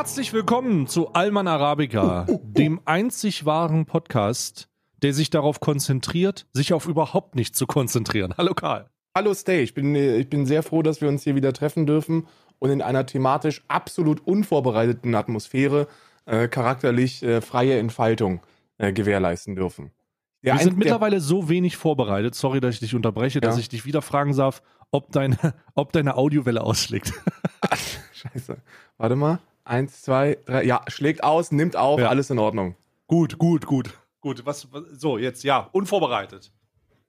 Herzlich willkommen zu Alman Arabica, dem einzig wahren Podcast, der sich darauf konzentriert, sich auf überhaupt nichts zu konzentrieren. Hallo Karl. Hallo Stay, ich bin sehr froh, dass wir uns hier wieder treffen dürfen und in einer thematisch absolut unvorbereiteten Atmosphäre charakterlich freie Entfaltung gewährleisten dürfen. Wir sind mittlerweile so wenig vorbereitet, sorry, dass ich dich unterbreche, dass ich dich wieder fragen darf, ob deine Audiowelle ausschlägt. Scheiße. Warte mal. 1, 2, 3. Ja, schlägt aus, nimmt auf, alles in Ordnung. Gut. So, jetzt, unvorbereitet.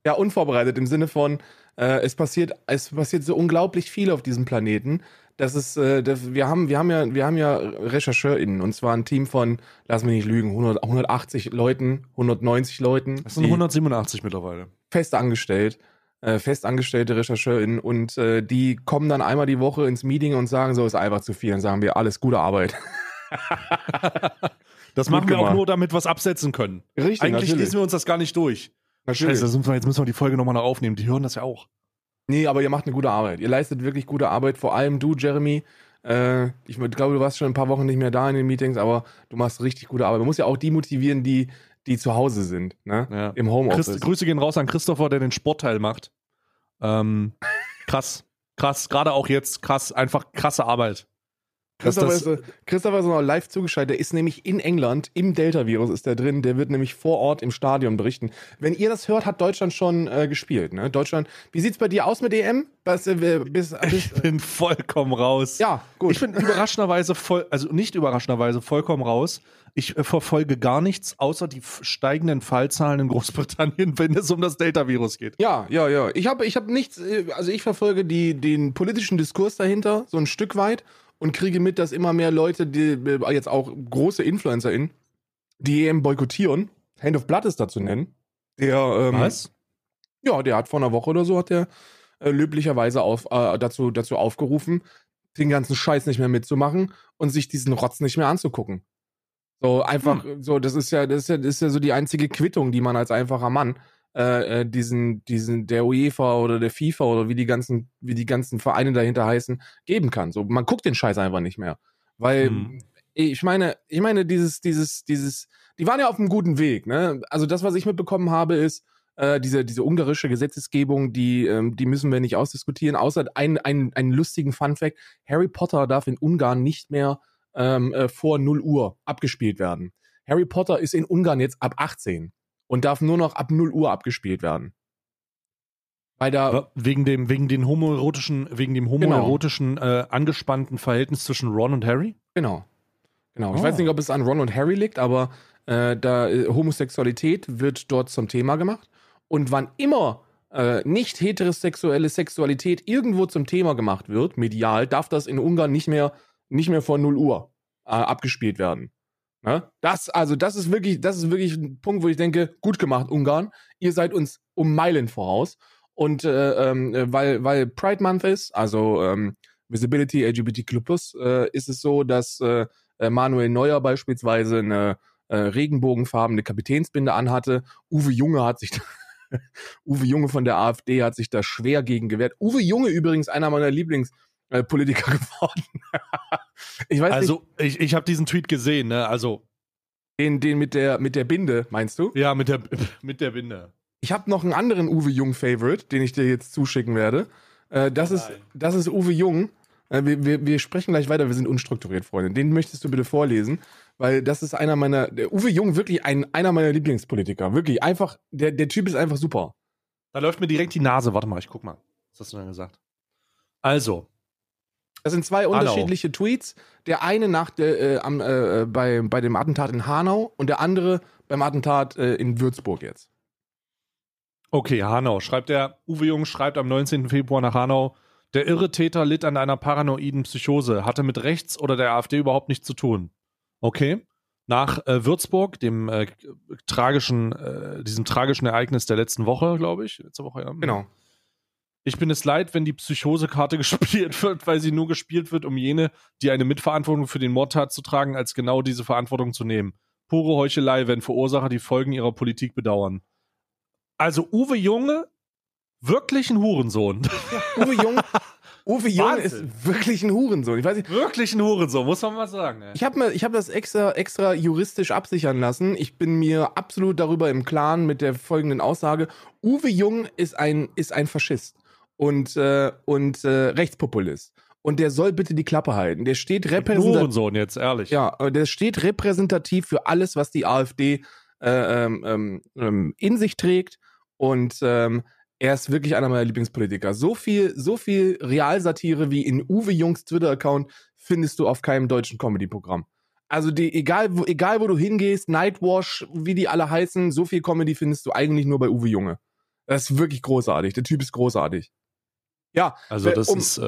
Ja, unvorbereitet im Sinne von, es passiert so unglaublich viel auf diesem Planeten, dass es, wir haben ja RechercheurInnen, und zwar ein Team von, lass mich nicht lügen, 190 Leuten. Das sind 187 mittlerweile. Festangestellte RechercheurInnen, und die kommen dann einmal die Woche ins Meeting und sagen, so ist einfach zu viel. Dann sagen wir, alles gute Arbeit. Das machen wir auch nur, damit wir es absetzen können. Richtig, eigentlich lesen wir uns das gar nicht durch. Natürlich. Scheiße, jetzt müssen wir die Folge nochmal aufnehmen. Die hören das ja auch. Nee, aber ihr macht eine gute Arbeit. Ihr leistet wirklich gute Arbeit. Vor allem du, Jeremy. Ich glaube, du warst schon ein paar Wochen nicht mehr da in den Meetings, aber du machst richtig gute Arbeit. Man muss ja auch die motivieren, die zu Hause sind, ne? Ja. Im Homeoffice. Grüße gehen raus an Christopher, der den Sportteil macht. Krass. Gerade auch jetzt. Einfach krasse Arbeit. Christopher ist noch live zugeschaltet. Der ist nämlich in England, im Delta-Virus ist der drin. Der wird nämlich vor Ort im Stadion berichten. Wenn ihr das hört, hat Deutschland schon gespielt. Ne? Deutschland, wie sieht's bei dir aus mit EM? Ich bin vollkommen raus. Ja, gut. Ich bin vollkommen raus. Ich verfolge gar nichts, außer die steigenden Fallzahlen in Großbritannien, wenn es um das Delta-Virus geht. Ja. Ich hab nichts, also ich verfolge den politischen Diskurs dahinter, so ein Stück weit. Und kriege mit, dass immer mehr Leute, die jetzt auch große InfluencerInnen, die EM boykottieren. Hand of Blood ist da zu nennen. Was? Ja, der hat vor einer Woche oder so, löblicherweise dazu aufgerufen, den ganzen Scheiß nicht mehr mitzumachen und sich diesen Rotz nicht mehr anzugucken. So einfach, das ist ja so die einzige Quittung, die man als einfacher Mann der UEFA oder der FIFA oder wie die ganzen Vereine dahinter heißen, geben kann. So, man guckt den Scheiß einfach nicht mehr. Weil, ich meine, die waren ja auf einem guten Weg, ne? Also das, was ich mitbekommen habe, ist, diese ungarische Gesetzesgebung, die müssen wir nicht ausdiskutieren, außer einen lustigen Funfact: Harry Potter darf in Ungarn nicht mehr vor 0 Uhr abgespielt werden. Harry Potter ist in Ungarn jetzt ab 18. Und darf nur noch ab 0 Uhr abgespielt werden. Wegen dem homoerotischen angespannten Verhältnis zwischen Ron und Harry? Genau. Ich weiß nicht, ob es an Ron und Harry liegt, aber Homosexualität wird dort zum Thema gemacht. Und wann immer nicht heterosexuelle Sexualität irgendwo zum Thema gemacht wird, medial, darf das in Ungarn nicht mehr vor 0 Uhr abgespielt werden. Ne? Das ist wirklich ein Punkt, wo ich denke, gut gemacht, Ungarn. Ihr seid uns um Meilen voraus. Und weil Pride Month ist, also Visibility LGBTQ+, ist es so, dass Manuel Neuer beispielsweise eine regenbogenfarbene Kapitänsbinde anhatte. Uwe Junge von der AfD hat sich da schwer gegen gewehrt. Uwe Junge übrigens einer meiner Lieblingspolitiker geworden. Ich weiß nicht. Also, ich habe diesen Tweet gesehen, ne? Also den mit der Binde, meinst du? Ja, mit der Binde. Ich habe noch einen anderen Uwe Jung Favorite, den ich dir jetzt zuschicken werde. Das ist Uwe Jung. Wir sprechen gleich weiter, wir sind unstrukturiert, Freunde. Den möchtest du bitte vorlesen, weil das ist Uwe Jung, wirklich einer meiner Lieblingspolitiker, wirklich einfach, der Typ ist einfach super. Da läuft mir direkt die Nase, warte mal, ich guck mal. Was hast du denn gesagt? Also, das sind zwei unterschiedliche Tweets. Der eine bei dem Attentat in Hanau und der andere beim Attentat in Würzburg jetzt. Okay, Hanau. Uwe Jung schreibt am 19. Februar nach Hanau: Der irre Täter litt an einer paranoiden Psychose, hatte mit rechts oder der AfD überhaupt nichts zu tun. Okay. Nach Würzburg, diesem tragischen Ereignis der letzten Woche, glaube ich. Letzte Woche, ja. Genau. Ich bin es leid, wenn die Psychosekarte gespielt wird, weil sie nur gespielt wird, um jene, die eine Mitverantwortung für den Mordtat zu tragen, als genau diese Verantwortung zu nehmen. Pure Heuchelei, wenn Verursacher die Folgen ihrer Politik bedauern. Also Uwe Junge, wirklich ein Hurensohn. Ja, Uwe Jung Uwe Junge ist wirklich ein Hurensohn. Ich weiß nicht, wirklich ein Hurensohn, muss man mal sagen. Ey. Ich hab das extra juristisch absichern lassen. Ich bin mir absolut darüber im Klaren mit der folgenden Aussage. Uwe Junge ist ein Faschist und Rechtspopulist. Und der soll bitte die Klappe halten. Der steht Hurensohn jetzt, ehrlich. Ja, der steht repräsentativ für alles, was die AfD in sich trägt. Und er ist wirklich einer meiner Lieblingspolitiker. So viel Realsatire wie in Uwe Jungs Twitter-Account findest du auf keinem deutschen Comedy-Programm. Also egal wo du hingehst, Nightwash, wie die alle heißen, so viel Comedy findest du eigentlich nur bei Uwe Junge. Das ist wirklich großartig. Der Typ ist großartig. Ja, also das ist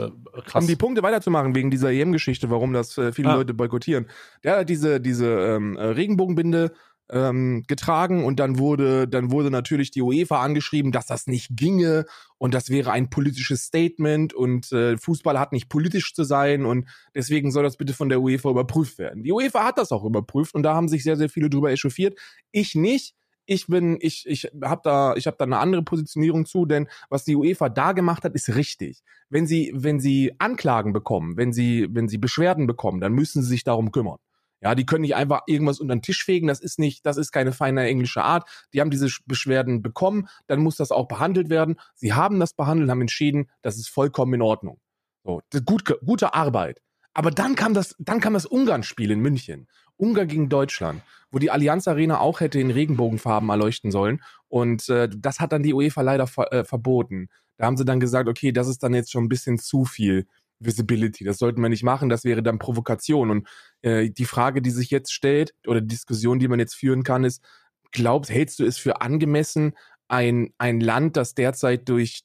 krass. Um die Punkte weiterzumachen wegen dieser EM-Geschichte, warum das viele Leute boykottieren. Der hat diese Regenbogenbinde getragen und dann wurde natürlich die UEFA angeschrieben, dass das nicht ginge und das wäre ein politisches Statement und Fußball hat nicht politisch zu sein und deswegen soll das bitte von der UEFA überprüft werden. Die UEFA hat das auch überprüft und da haben sich sehr, sehr viele drüber echauffiert. Ich nicht. Ich habe da eine andere Positionierung zu, denn was die UEFA da gemacht hat, ist richtig. Wenn sie Anklagen bekommen, wenn sie Beschwerden bekommen, dann müssen sie sich darum kümmern. Ja, die können nicht einfach irgendwas unter den Tisch fegen, das ist keine feine englische Art. Die haben diese Beschwerden bekommen, dann muss das auch behandelt werden. Sie haben das behandelt, haben entschieden, das ist vollkommen in Ordnung. So, gute Arbeit. Aber dann kam das Ungarn-Spiel in München. Ungarn gegen Deutschland, wo die Allianz Arena auch hätte in Regenbogenfarben erleuchten sollen. Und das hat dann die UEFA leider verboten. Da haben sie dann gesagt, okay, das ist dann jetzt schon ein bisschen zu viel Visibility. Das sollten wir nicht machen, das wäre dann Provokation. Und die Frage, die sich jetzt stellt, oder die Diskussion, die man jetzt führen kann, ist, hältst du es für angemessen, ein Land, das derzeit durch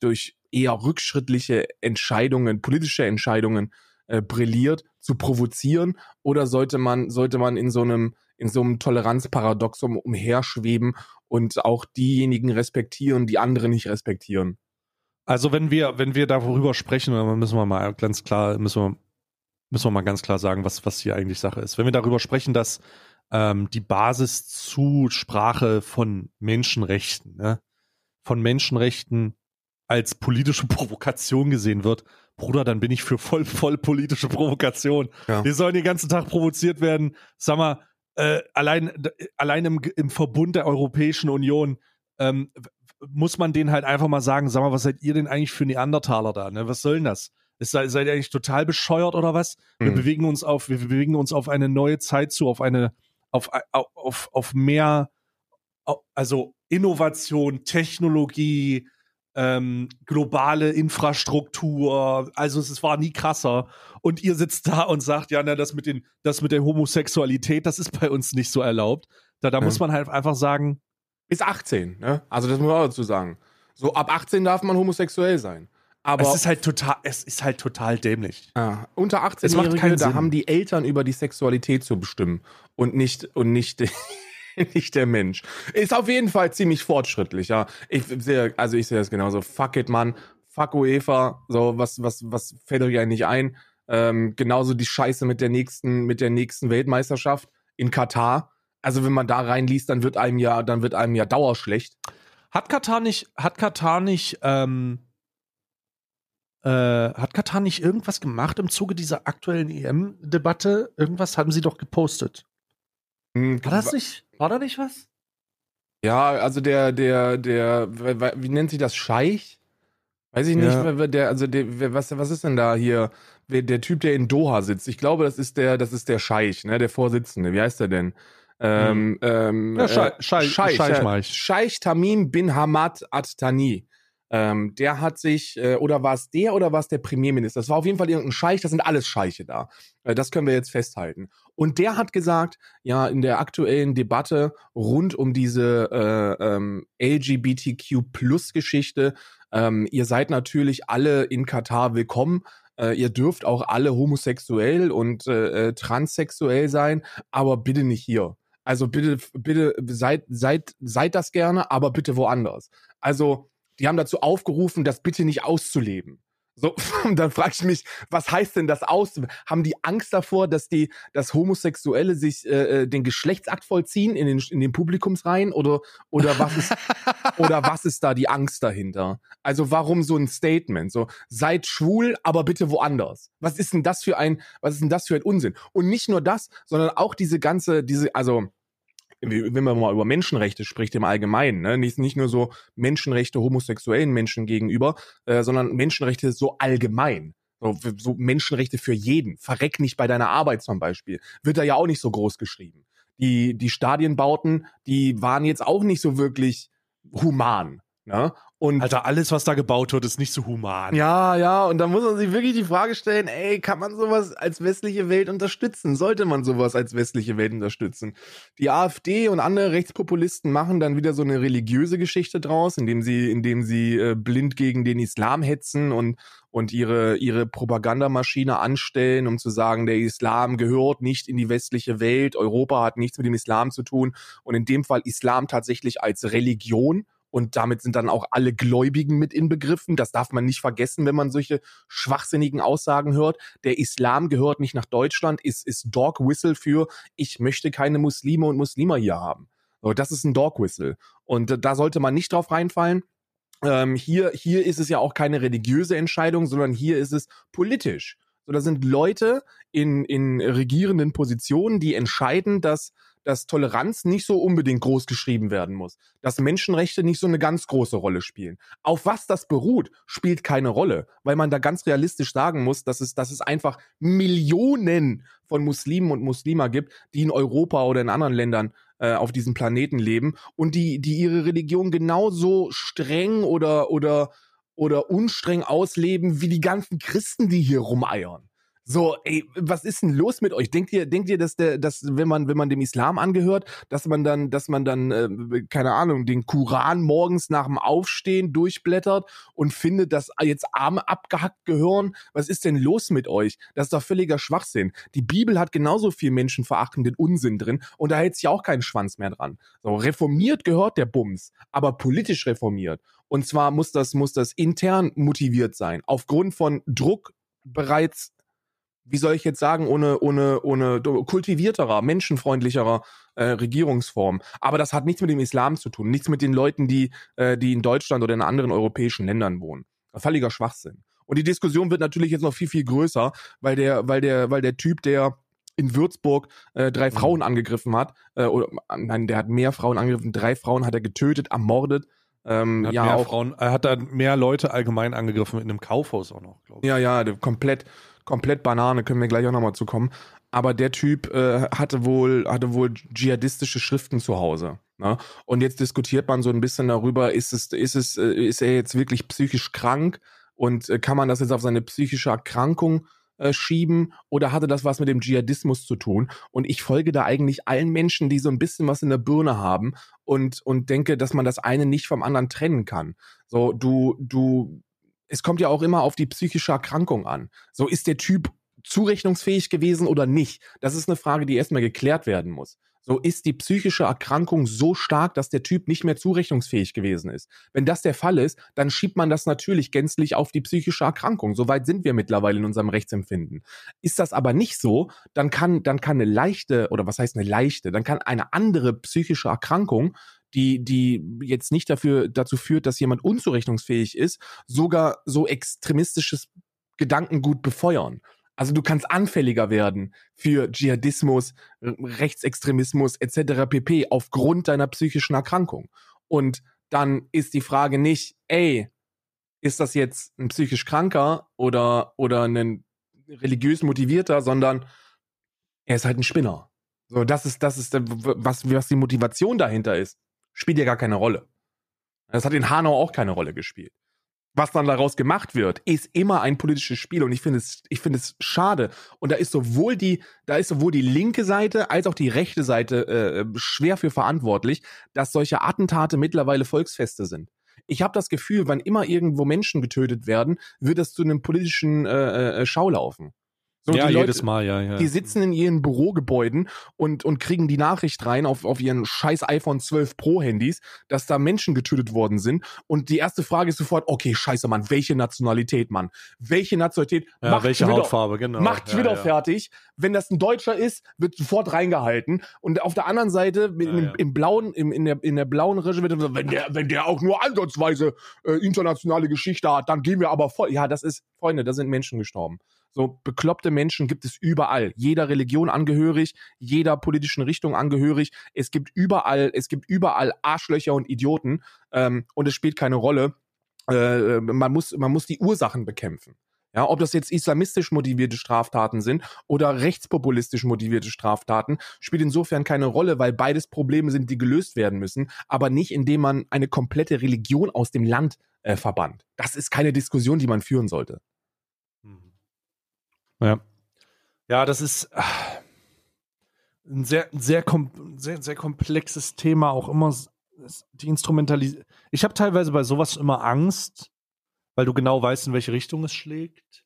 eher rückschrittliche Entscheidungen, politische Entscheidungen brilliert, zu provozieren, oder sollte man in so einem Toleranzparadoxum umherschweben und auch diejenigen respektieren, die andere nicht respektieren? Also wenn wir darüber sprechen, dann müssen wir mal ganz klar sagen, was hier eigentlich Sache ist. Wenn wir darüber sprechen, dass die Basis zu Sprache von Menschenrechten, ne, von Menschenrechten als politische Provokation gesehen wird, Bruder, dann bin ich für voll politische Provokation. Ja. Wir sollen den ganzen Tag provoziert werden. Sag mal, allein im Verbund der Europäischen Union muss man denen halt einfach mal sagen, sag mal, was seid ihr denn eigentlich für Neandertaler da? Ne? Was soll denn das? Seid ihr eigentlich total bescheuert oder was? Wir bewegen uns auf eine neue Zeit zu, auf mehr, also Innovation, Technologie, globale Infrastruktur, also es war nie krasser. Und ihr sitzt da und sagt, ja, na, das mit der Homosexualität, das ist bei uns nicht so erlaubt. Da muss man halt einfach sagen, bis 18, ne? Also das muss man auch dazu sagen. So ab 18 darf man homosexuell sein. Aber es ist halt total dämlich. Ah, unter 18-Jährige, da haben die Eltern über die Sexualität zu bestimmen und nicht nicht der Mensch. Ist auf jeden Fall ziemlich fortschrittlich, ja. Ich sehe das genauso. Fuck it, Mann. Fuck UEFA. So, was fällt euch eigentlich ein? Genauso die Scheiße mit der nächsten Weltmeisterschaft in Katar. Also, wenn man da reinliest, dann wird einem ja dauerschlecht. Hat Katar nicht irgendwas gemacht im Zuge dieser aktuellen EM-Debatte? Irgendwas haben sie doch gepostet. War da nicht was? Ja, also der, wie nennt sich das? Scheich? Weiß ich nicht, ja. Was ist denn da hier? Der Typ, der in Doha sitzt. Ich glaube, das ist der Scheich, ne? Der Vorsitzende. Wie heißt der denn? Scheich Tamim bin Hamad Al Tani. Der hat sich, oder war es der Premierminister? Das war auf jeden Fall irgendein Scheich, das sind alles Scheiche da. Das können wir jetzt festhalten. Und der hat gesagt, ja, in der aktuellen Debatte rund um diese LGBTQ-Plus-Geschichte, ihr seid natürlich alle in Katar willkommen, ihr dürft auch alle homosexuell und transsexuell sein, aber bitte nicht hier. Also bitte seid das gerne, aber bitte woanders. Also die haben dazu aufgerufen, das bitte nicht auszuleben. So, dann frage ich mich, was heißt denn das aus? Haben die Angst davor, dass Homosexuelle sich den Geschlechtsakt vollziehen in den Publikumsreihen? Oder was ist da die Angst dahinter? Also warum so ein Statement? So, seid schwul, aber bitte woanders. Was ist denn das für ein Unsinn? Und nicht nur das, sondern auch diese, wenn man mal über Menschenrechte spricht im Allgemeinen, ne? Nicht nur so Menschenrechte homosexuellen Menschen gegenüber, sondern Menschenrechte so allgemein. So Menschenrechte für jeden. Verreck nicht bei deiner Arbeit zum Beispiel. Wird da ja auch nicht so groß geschrieben. Die Stadienbauten, die waren jetzt auch nicht so wirklich human. Ne? Und Alter, alles, was da gebaut wird, ist nicht so human. Ja, und dann muss man sich wirklich die Frage stellen, ey, kann man sowas als westliche Welt unterstützen? Sollte man sowas als westliche Welt unterstützen? Die AfD und andere Rechtspopulisten machen dann wieder so eine religiöse Geschichte draus, indem sie blind gegen den Islam hetzen und ihre Propagandamaschine anstellen, um zu sagen, der Islam gehört nicht in die westliche Welt, Europa hat nichts mit dem Islam zu tun und in dem Fall Islam tatsächlich als Religion. Und damit sind dann auch alle Gläubigen mit inbegriffen. Das darf man nicht vergessen, wenn man solche schwachsinnigen Aussagen hört. Der Islam gehört nicht nach Deutschland, ist Dog Whistle für, ich möchte keine Muslime und Muslime hier haben. So, das ist ein Dog Whistle. Und da sollte man nicht drauf reinfallen. Hier ist es ja auch keine religiöse Entscheidung, sondern hier ist es politisch. So, da sind Leute in regierenden Positionen, die entscheiden, dass Toleranz nicht so unbedingt groß geschrieben werden muss, dass Menschenrechte nicht so eine ganz große Rolle spielen. Auf was das beruht, spielt keine Rolle, weil man da ganz realistisch sagen muss, dass es einfach Millionen von Muslimen und Muslima gibt, die in Europa oder in anderen Ländern auf diesem Planeten leben und die ihre Religion genauso streng oder unstreng ausleben wie die ganzen Christen, die hier rumeiern. So, ey, was ist denn los mit euch? Denkt ihr, dass wenn man dem Islam angehört, dass man dann keine Ahnung, den Koran morgens nach dem Aufstehen durchblättert und findet, dass jetzt Arme abgehackt gehören? Was ist denn los mit euch? Das ist doch völliger Schwachsinn. Die Bibel hat genauso viel menschenverachtenden Unsinn drin und da hält sich auch keinen Schwanz mehr dran. So, reformiert gehört der Bums, aber politisch reformiert. Und zwar muss das intern motiviert sein, aufgrund von Druck bereits, wie soll ich jetzt sagen, ohne kultivierterer, menschenfreundlicherer Regierungsform. Aber das hat nichts mit dem Islam zu tun, nichts mit den Leuten, die in Deutschland oder in anderen europäischen Ländern wohnen. Völliger Schwachsinn. Und die Diskussion wird natürlich jetzt noch viel, viel größer, weil der Typ, der in Würzburg 3 Frauen angegriffen hat, der hat mehr Frauen angegriffen, 3 Frauen hat er getötet, ermordet. Hat er mehr Leute allgemein angegriffen in einem Kaufhaus auch noch, glaube ich. Ja, komplett Banane, können wir gleich auch nochmal zu kommen. Aber der Typ hatte wohl dschihadistische Schriften zu Hause. Ne? Und jetzt diskutiert man so ein bisschen darüber, ist er jetzt wirklich psychisch krank und kann man das jetzt auf seine psychische Erkrankung schieben oder hatte das was mit dem Dschihadismus zu tun? Und ich folge da eigentlich allen Menschen, die so ein bisschen was in der Birne haben und denke, dass man das eine nicht vom anderen trennen kann. So, es kommt ja auch immer auf die psychische Erkrankung an. So, ist der Typ zurechnungsfähig gewesen oder nicht? Das ist eine Frage, die erstmal geklärt werden muss. So, ist die psychische Erkrankung so stark, dass der Typ nicht mehr zurechnungsfähig gewesen ist? Wenn das der Fall ist, dann schiebt man das natürlich gänzlich auf die psychische Erkrankung. So weit sind wir mittlerweile in unserem Rechtsempfinden. Ist das aber nicht so, dann kann eine leichte, oder was heißt eine leichte, dann kann eine andere psychische Erkrankung, die jetzt nicht dazu führt, dass jemand unzurechnungsfähig ist, sogar so extremistisches Gedankengut befeuern. Also du kannst anfälliger werden für Dschihadismus, Rechtsextremismus etc. pp. Aufgrund deiner psychischen Erkrankung. Und dann ist die Frage nicht, ey, ist das jetzt ein psychisch Kranker oder ein religiös Motivierter, sondern er ist halt ein Spinner. So, das ist was die Motivation dahinter ist, spielt ja gar keine Rolle. Das hat in Hanau auch keine Rolle gespielt. Was dann daraus gemacht wird, ist immer ein politisches Spiel und ich finde es schade. Und da ist sowohl die linke Seite als auch die rechte Seite schwer für verantwortlich, dass solche Attentate mittlerweile Volksfeste sind. Ich habe das Gefühl, wann immer irgendwo Menschen getötet werden, wird das zu einem politischen Schaulaufen. So, ja, die Leute, jedes Mal, ja, ja. Die sitzen in ihren Bürogebäuden und kriegen die Nachricht rein auf ihren scheiß iPhone 12 Pro Handys, dass da Menschen getötet worden sind. Und die erste Frage ist sofort, okay, scheiße, Mann, welche Nationalität, Mann? Welche Nationalität? Ja, macht welche Twitter, Hautfarbe, genau. Macht Twitter fertig. Wenn das ein Deutscher ist, wird sofort reingehalten. Und auf der anderen Seite, im blauen, in der blauen Regie wird gesagt, wenn der auch nur ansatzweise internationale Geschichte hat, dann gehen wir aber voll. Ja, das ist, Freunde, da sind Menschen gestorben. So bekloppte Menschen gibt es überall. Jeder Religion angehörig, jeder politischen Richtung angehörig. Es gibt überall Arschlöcher und Idioten. Und es spielt keine Rolle. Man muss die Ursachen bekämpfen. Ja, ob das jetzt islamistisch motivierte Straftaten sind oder rechtspopulistisch motivierte Straftaten, spielt insofern keine Rolle, weil beides Probleme sind, die gelöst werden müssen, aber nicht, indem man eine komplette Religion aus dem Land verbannt. Das ist keine Diskussion, die man führen sollte. Ja, ja, das ist ein sehr komplexes Thema, auch immer die Instrumentalisierung. Ich habe teilweise bei sowas immer Angst, weil du genau weißt, in welche Richtung es schlägt.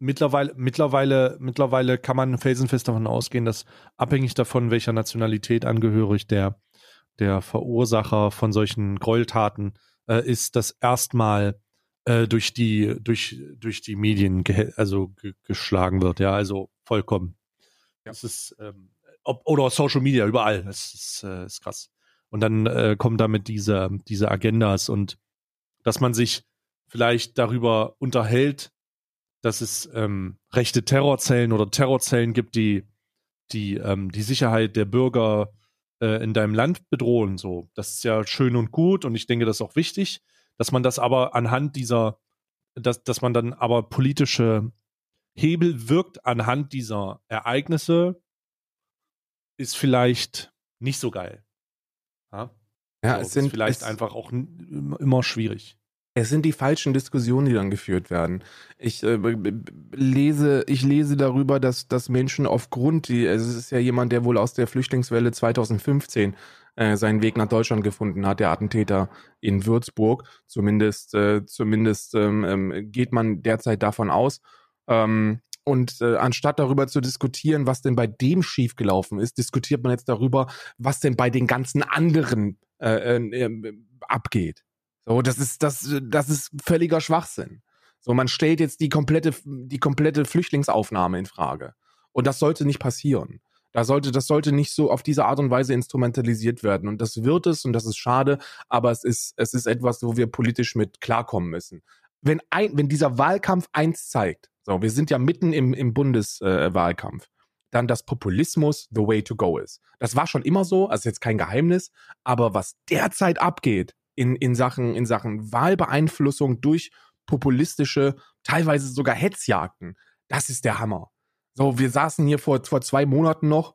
Mittlerweile kann man felsenfest davon ausgehen, dass abhängig davon, welcher Nationalität angehörig der Verursacher von solchen Gräueltaten ist, dass erstmal durch die Medien geschlagen wird. Ja, also vollkommen. Ja. Das ist oder Social Media, überall. Das ist krass. Und dann kommen damit diese Agendas und dass man sich vielleicht darüber unterhält, dass es rechte Terrorzellen oder Terrorzellen gibt, die Sicherheit der Bürger in deinem Land bedrohen. So, das ist ja schön und gut und ich denke, das ist auch wichtig, dass man das aber dass man dann aber politische Hebel wirkt anhand dieser Ereignisse, ist vielleicht nicht so geil. Ja, ja, es sind vielleicht einfach auch immer schwierig. Es sind die falschen Diskussionen, die dann geführt werden. Ich lese darüber, dass Menschen es ist ja jemand, der wohl aus der Flüchtlingswelle 2015 seinen Weg nach Deutschland gefunden hat, der Attentäter in Würzburg. Zumindest geht man derzeit davon aus. Und anstatt darüber zu diskutieren, was denn bei dem schiefgelaufen ist, diskutiert man jetzt darüber, was denn bei den ganzen anderen abgeht. So, das ist völliger Schwachsinn. So, man stellt jetzt die komplette Flüchtlingsaufnahme in Frage. Und das sollte nicht passieren. Das sollte nicht so auf diese Art und Weise instrumentalisiert werden. Und das wird es, und das ist schade, aber es ist etwas, wo wir politisch mit klarkommen müssen. Wenn dieser Wahlkampf eins zeigt, so, wir sind ja mitten im Bundeswahlkampf, dann, dass Populismus the way to go ist. Das war schon immer so, also jetzt kein Geheimnis, aber was derzeit abgeht in Sachen Wahlbeeinflussung durch populistische, teilweise sogar Hetzjagden, das ist der Hammer. So, wir saßen hier vor 2 Monaten noch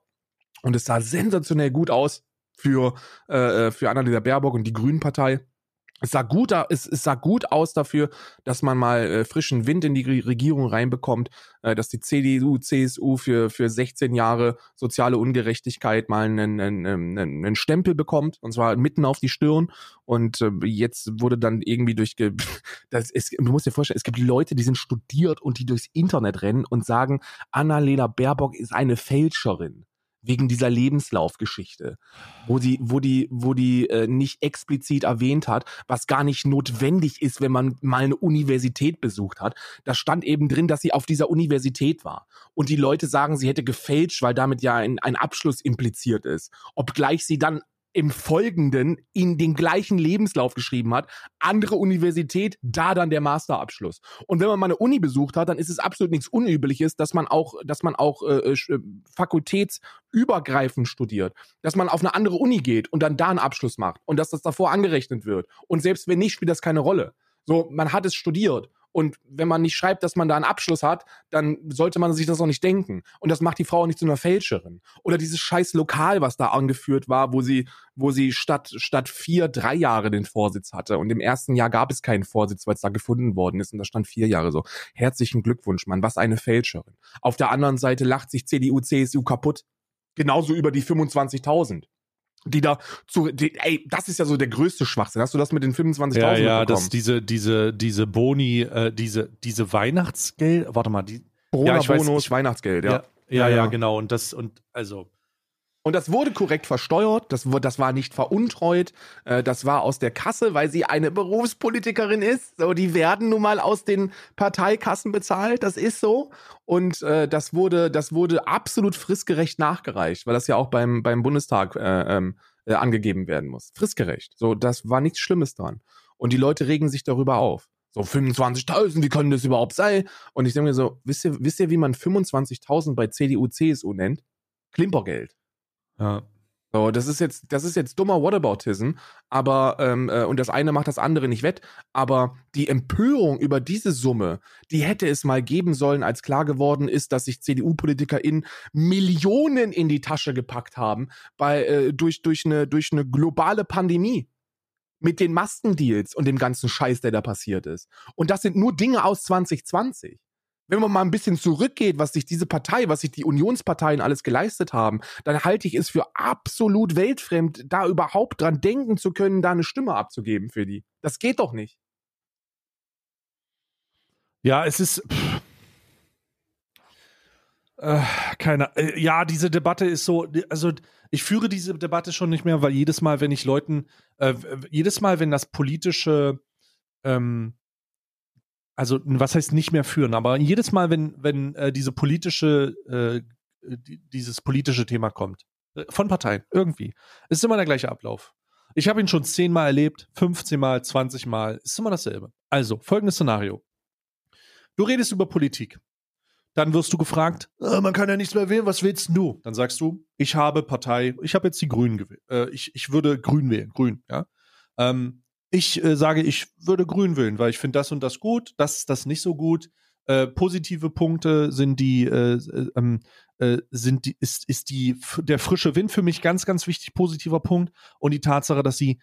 und es sah sensationell gut aus für Annalena Baerbock und die Grünen-Partei. Es sah gut aus dafür, dass man mal frischen Wind in die Regierung reinbekommt, dass die CDU, CSU für 16 Jahre soziale Ungerechtigkeit mal einen Stempel bekommt, und zwar mitten auf die Stirn. Und jetzt wurde dann irgendwie du musst dir vorstellen, es gibt Leute, die sind studiert und die durchs Internet rennen und sagen, Annalena Baerbock ist eine Fälscherin. Wegen dieser Lebenslaufgeschichte, wo die nicht explizit erwähnt hat, was gar nicht notwendig ist, wenn man mal eine Universität besucht hat. Da stand eben drin, dass sie auf dieser Universität war. Und die Leute sagen, sie hätte gefälscht, weil damit ja ein Abschluss impliziert ist. Obgleich sie dann im Folgenden in den gleichen Lebenslauf geschrieben hat, andere Universität, da dann der Masterabschluss. Und wenn man mal eine Uni besucht hat, dann ist es absolut nichts Unübliches, dass man auch fakultätsübergreifend studiert, dass man auf eine andere Uni geht und dann da einen Abschluss macht und dass das davor angerechnet wird. Und selbst wenn nicht, spielt das keine Rolle. So, man hat es studiert. Und wenn man nicht schreibt, dass man da einen Abschluss hat, dann sollte man sich das auch nicht denken. Und das macht die Frau auch nicht zu einer Fälscherin. Oder dieses scheiß Lokal, was da angeführt war, wo sie statt 4 3 Jahre den Vorsitz hatte. Und im ersten Jahr gab es keinen Vorsitz, weil es da gefunden worden ist. Und da stand 4 Jahre so. Herzlichen Glückwunsch, Mann. Was eine Fälscherin. Auf der anderen Seite lacht sich CDU, CSU kaputt. Genauso über die 25.000. die da zu, die, ey, das ist ja so der größte Schwachsinn. Hast du das mit den 25.000 ja, mitbekommen? Ja, dass diese Boni, diese Weihnachtsgeld, warte mal, die Corona-Bonus, ja, Weihnachtsgeld, ja. Ja, genau. Und das, und also. Und das wurde korrekt versteuert, das war nicht veruntreut, das war aus der Kasse, weil sie eine Berufspolitikerin ist. So, die werden nun mal aus den Parteikassen bezahlt, das ist so. Und das wurde absolut fristgerecht nachgereicht, weil das ja auch beim Bundestag angegeben werden muss. Fristgerecht. So, das war nichts Schlimmes dran. Und die Leute regen sich darüber auf. So 25.000, wie können das überhaupt sein? Und ich denke mir so, wisst ihr, wie man 25.000 bei CDU, CSU nennt? Klimpergeld. Ja. So, das ist jetzt dummer Whataboutism, aber und das eine macht das andere nicht wett, aber die Empörung über diese Summe, die hätte es mal geben sollen, als klar geworden ist, dass sich CDU-PolitikerInnen Millionen in die Tasche gepackt haben durch eine globale Pandemie. Mit den Maskendeals und dem ganzen Scheiß, der da passiert ist. Und das sind nur Dinge aus 2020. Wenn man mal ein bisschen zurückgeht, was sich diese Partei, was sich die Unionsparteien alles geleistet haben, dann halte ich es für absolut weltfremd, da überhaupt dran denken zu können, da eine Stimme abzugeben für die. Das geht doch nicht. Ja, es ist... keiner. Ja, diese Debatte ist so, also ich führe diese Debatte schon nicht mehr, weil jedes Mal, wenn ich Leuten, wenn das politische, also was heißt nicht mehr führen, aber jedes Mal, wenn dieses politische Thema kommt, von Parteien, irgendwie, ist immer der gleiche Ablauf. Ich habe ihn schon 10-mal erlebt, 15-mal, 20-mal, ist immer dasselbe. Also, folgendes Szenario. Du redest über Politik. Dann wirst du gefragt, man kann ja nichts mehr wählen, was willst du? Dann sagst du, ich habe jetzt die Grünen gewählt. Ich würde Grün wählen, Grün, ja. Ich sage, ich würde Grün wählen, weil ich finde das und das gut, das ist das nicht so gut. Positive Punkte sind der frische Wind für mich ganz, ganz wichtig, positiver Punkt. Und die Tatsache, dass die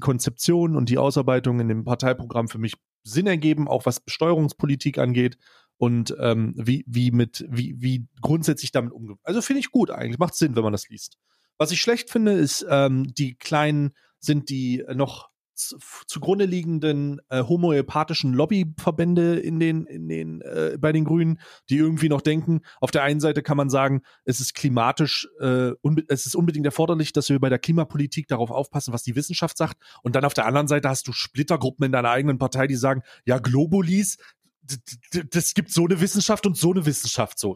Konzeption und die Ausarbeitung in dem Parteiprogramm für mich Sinn ergeben, auch was Besteuerungspolitik angeht. Und wie grundsätzlich damit umgeht. Also finde ich gut eigentlich, macht Sinn, wenn man das liest. Was ich schlecht finde, ist, die noch zugrunde liegenden homöopathischen Lobbyverbände bei den Grünen, die irgendwie noch denken, auf der einen Seite kann man sagen, es ist klimatisch, es ist unbedingt erforderlich, dass wir bei der Klimapolitik darauf aufpassen, was die Wissenschaft sagt. Und dann auf der anderen Seite hast du Splittergruppen in deiner eigenen Partei, die sagen, ja, Globulis, das gibt so eine Wissenschaft, so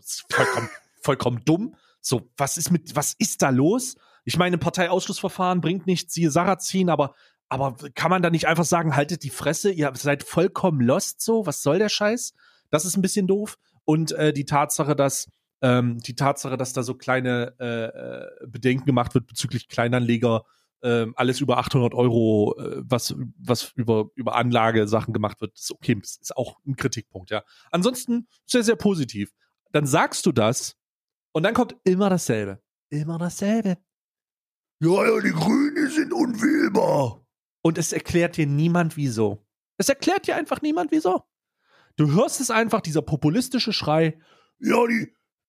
vollkommen dumm. So, was ist da los? Ich meine, Parteiausschlussverfahren bringt nichts, siehe Sarrazin, aber kann man da nicht einfach sagen, haltet die Fresse, ihr seid vollkommen lost, so, was soll der Scheiß? Das ist ein bisschen doof. Und die Tatsache, dass da so kleine Bedenken gemacht wird bezüglich Kleinanleger, alles über 800 Euro, was über Anlagesachen gemacht wird, ist okay, ist auch ein Kritikpunkt, ja. Ansonsten sehr, sehr positiv. Dann sagst du das und dann kommt immer dasselbe. Immer dasselbe. Ja, die Grünen sind unwählbar. Und es erklärt dir niemand, wieso. Es erklärt dir einfach niemand, wieso. Du hörst es einfach, dieser populistische Schrei, ja,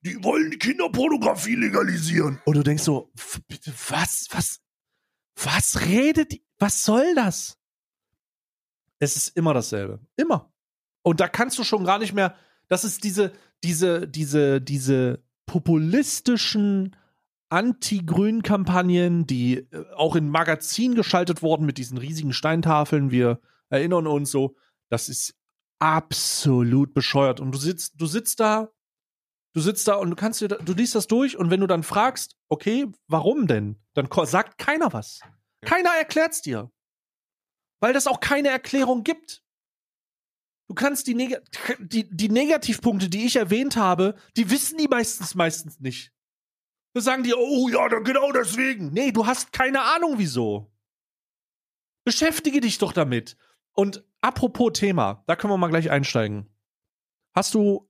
die wollen Kinderpornografie legalisieren. Und du denkst so, bitte, was redet die? Was soll das? Es ist immer dasselbe. Immer. Und da kannst du schon gar nicht mehr, das ist diese populistischen Anti-Grün-Kampagnen, die auch in Magazinen geschaltet wurden mit diesen riesigen Steintafeln, wir erinnern uns so, das ist absolut bescheuert. Und du sitzt da und du liest das durch und wenn du dann fragst, okay, warum denn? Dann sagt keiner was. Keiner erklärt's dir. Weil das auch keine Erklärung gibt. Du kannst die Negativpunkte, die ich erwähnt habe, die wissen die meistens nicht. Da sagen die, oh ja, dann genau deswegen. Nee, du hast keine Ahnung, wieso. Beschäftige dich doch damit. Und apropos Thema, da können wir mal gleich einsteigen. Hast du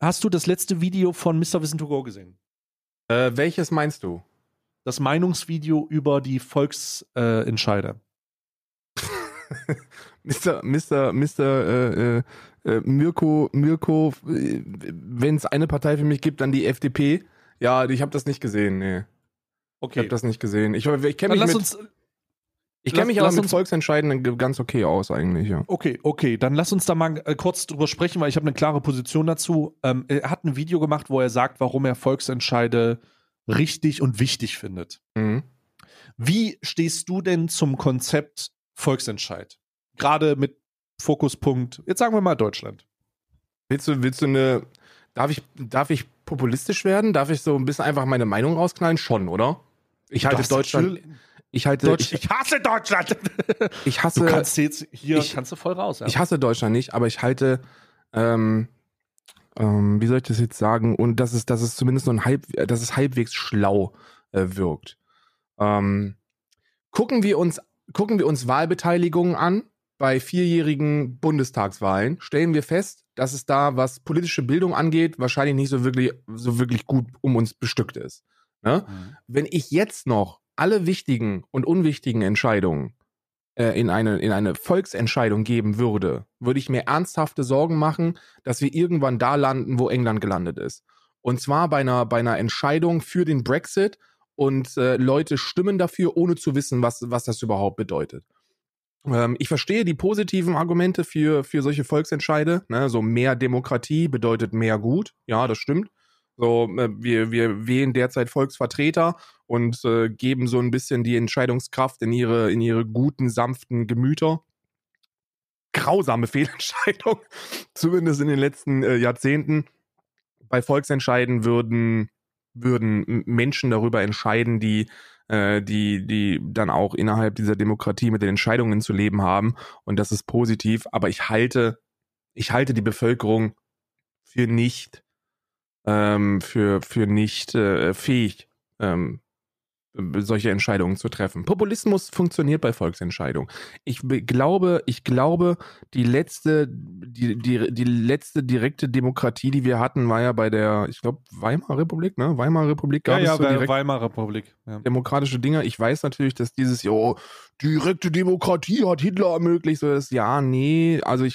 das letzte Video von MrWissen2go gesehen? Welches meinst du? Das Meinungsvideo über die Volksentscheide. Mirko, wenn es eine Partei für mich gibt, dann die FDP. Ja, ich habe das nicht gesehen, nee. Okay. Ich habe das nicht gesehen. Ich kenne mich mit Volksentscheiden ganz okay aus eigentlich, ja. Okay, dann lass uns da mal kurz drüber sprechen, weil ich habe eine klare Position dazu. Er hat ein Video gemacht, wo er sagt, warum er Volksentscheide richtig und wichtig findet. Mhm. Wie stehst du denn zum Konzept Volksentscheid? Gerade mit Fokuspunkt, jetzt sagen wir mal Deutschland. Willst du eine, darf ich populistisch werden? Darf ich so ein bisschen einfach meine Meinung rausknallen? Schon, oder? Ich hasse Deutschland! Kannst du voll raus. Ja. Ich hasse Deutschland nicht, aber ich halte, wie soll ich das jetzt sagen? Und dass es zumindest so dass es halbwegs schlau wirkt. Gucken wir uns Wahlbeteiligungen an bei 4-jährigen Bundestagswahlen. Stellen wir fest, dass es da, was politische Bildung angeht, wahrscheinlich nicht so wirklich gut um uns bestückt ist. Ne? Mhm. Wenn ich jetzt noch alle wichtigen und unwichtigen Entscheidungen in eine Volksentscheidung geben würde ich mir ernsthafte Sorgen machen, dass wir irgendwann da landen, wo England gelandet ist. Und zwar bei einer Entscheidung für den Brexit und Leute stimmen dafür, ohne zu wissen, was das überhaupt bedeutet. Ich verstehe die positiven Argumente für solche Volksentscheide. Ne? So mehr Demokratie bedeutet mehr Gut. Ja, das stimmt. So, wir wählen derzeit Volksvertreter und geben so ein bisschen die Entscheidungskraft in ihre guten, sanften Gemüter. Grausame Fehlentscheidung, zumindest in den letzten Jahrzehnten. Bei Volksentscheiden würden Menschen darüber entscheiden, die dann auch innerhalb dieser Demokratie mit den Entscheidungen zu leben haben. Und das ist positiv. Aber ich halte die Bevölkerung für nicht nicht fähig, solche Entscheidungen zu treffen. Populismus funktioniert bei Volksentscheidungen. Ich glaube, die letzte direkte Demokratie, die wir hatten, war ja bei der, ich glaube, Weimarer Republik, ne? Weimarer Republik gab es so direkt Weimarer Republik. Ja. Demokratische Dinger. Ich weiß natürlich, dass dieses, direkte Demokratie hat Hitler ermöglicht. So das, ja, nee, also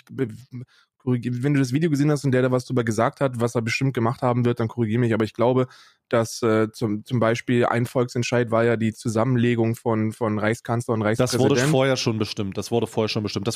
wenn du das Video gesehen hast und der da was drüber gesagt hat, was er bestimmt gemacht haben wird, dann korrigiere mich. Aber ich glaube, dass zum Beispiel ein Volksentscheid war ja die Zusammenlegung von Reichskanzler und Reichspräsident. Das wurde vorher schon bestimmt. Das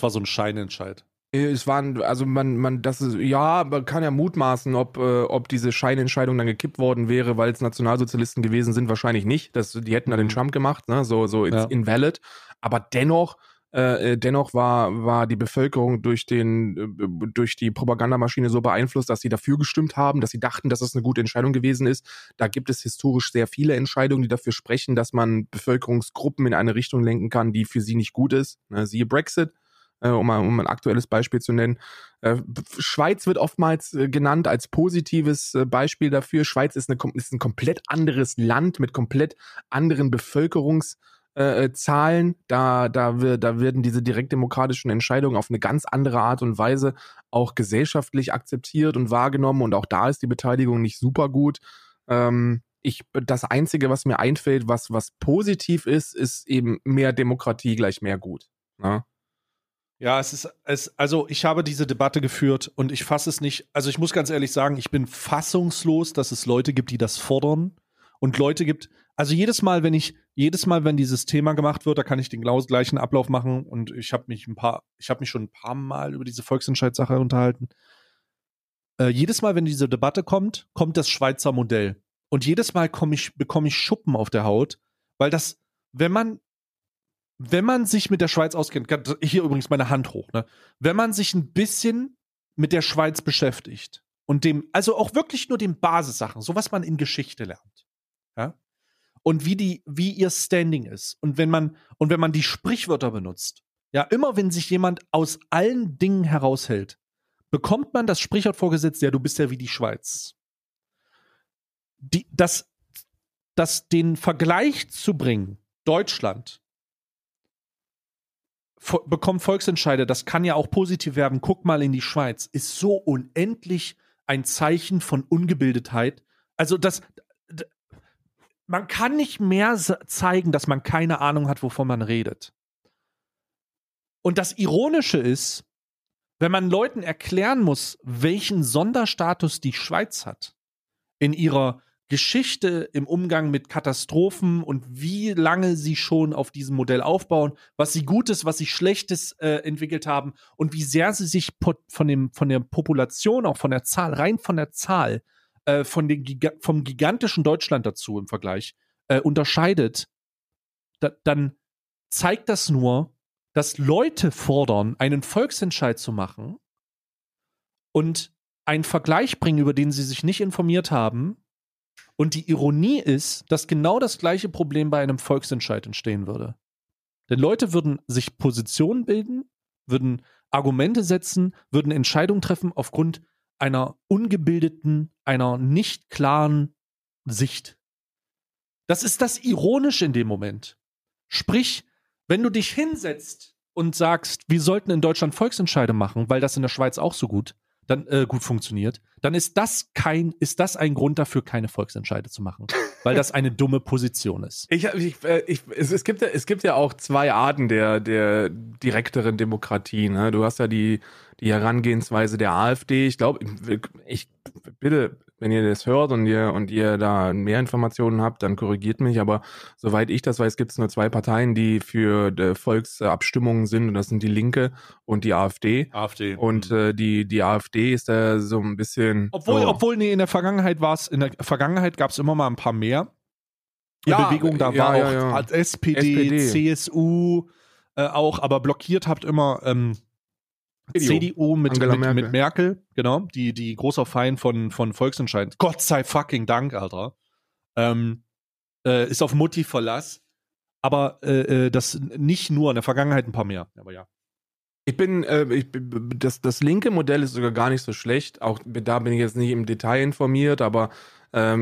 war so ein Scheinentscheid. Es waren, also man kann ja mutmaßen, ob diese Scheinentscheidung dann gekippt worden wäre, weil es Nationalsozialisten gewesen sind, wahrscheinlich nicht. Die hätten dann den Trump gemacht, ne? So ja. Invalid. Aber dennoch war die Bevölkerung durch die Propagandamaschine so beeinflusst, dass sie dafür gestimmt haben, dass sie dachten, dass das eine gute Entscheidung gewesen ist. Da gibt es historisch sehr viele Entscheidungen, die dafür sprechen, dass man Bevölkerungsgruppen in eine Richtung lenken kann, die für sie nicht gut ist. Siehe Brexit, um ein aktuelles Beispiel zu nennen. Schweiz wird oftmals genannt als positives Beispiel dafür. Schweiz ist ein komplett anderes Land mit komplett anderen Bevölkerungszahlen, da werden diese direktdemokratischen Entscheidungen auf eine ganz andere Art und Weise auch gesellschaftlich akzeptiert und wahrgenommen und auch da ist die Beteiligung nicht super gut. Das Einzige, was mir einfällt, was positiv ist, ist eben mehr Demokratie gleich mehr Gut. Ne? Ja, also ich habe diese Debatte geführt und ich fasse es nicht, also ich muss ganz ehrlich sagen, ich bin fassungslos, dass es Leute gibt, die das fordern und Leute gibt, also jedes Mal, wenn dieses Thema gemacht wird, da kann ich den gleichen Ablauf machen und ich habe mich schon ein paar Mal über diese Volksentscheidsache unterhalten. Jedes Mal, wenn diese Debatte kommt, kommt das Schweizer Modell. Und jedes Mal bekomme ich Schuppen auf der Haut, weil das, wenn man sich mit der Schweiz auskennt, hier übrigens meine Hand hoch, ne? Wenn man sich ein bisschen mit der Schweiz beschäftigt und also auch wirklich nur den Basissachen, so was man in Geschichte lernt, ja? Und wie ihr Standing ist. Und wenn man die Sprichwörter benutzt, ja, immer wenn sich jemand aus allen Dingen heraushält, bekommt man das Sprichwort vorgesetzt, ja, du bist ja wie die Schweiz. Den Vergleich zu bringen, Deutschland bekommt Volksentscheide, das kann ja auch positiv werden, guck mal in die Schweiz, ist so unendlich ein Zeichen von Ungebildetheit. Also man kann nicht mehr zeigen, dass man keine Ahnung hat, wovon man redet. Und das Ironische ist, wenn man Leuten erklären muss, welchen Sonderstatus die Schweiz hat in ihrer Geschichte im Umgang mit Katastrophen und wie lange sie schon auf diesem Modell aufbauen, was sie Gutes, was sie Schlechtes entwickelt haben und wie sehr sie sich von der Population, auch von der Zahl, rein von der Zahl, vom gigantischen Deutschland dazu im Vergleich unterscheidet, dann zeigt das nur, dass Leute fordern, einen Volksentscheid zu machen und einen Vergleich bringen, über den sie sich nicht informiert haben. Und die Ironie ist, dass genau das gleiche Problem bei einem Volksentscheid entstehen würde. Denn Leute würden sich Positionen bilden, würden Argumente setzen, würden Entscheidungen treffen aufgrund einer ungebildeten, einer nicht klaren Sicht. Das ist das Ironische in dem Moment. Sprich, wenn du dich hinsetzt und sagst, wir sollten in Deutschland Volksentscheide machen, weil das in der Schweiz auch so gut funktioniert, dann ist das ein Grund dafür, keine Volksentscheide zu machen, weil das eine dumme Position ist. Es gibt ja auch zwei Arten der direkteren Demokratie. Ne? Du hast ja die Herangehensweise der AfD. Ich glaube, bitte, wenn ihr das hört und ihr da mehr Informationen habt, dann korrigiert mich. Aber soweit ich das weiß, gibt es nur zwei Parteien, die für Volksabstimmungen sind. Und das sind die Linke und die AfD. Und die AfD ist da so ein bisschen... In der Vergangenheit gab es immer mal ein paar mehr. Bewegung, da war auch als SPD, CSU auch, aber blockiert habt immer... CDU mit Merkel, genau, die großer Feind von Volksentscheiden. Gott sei fucking Dank, Alter. Ist auf Mutti Verlass, aber das nicht nur, in der Vergangenheit ein paar mehr, aber ja. Das linke Modell ist sogar gar nicht so schlecht, auch da bin ich jetzt nicht im Detail informiert, aber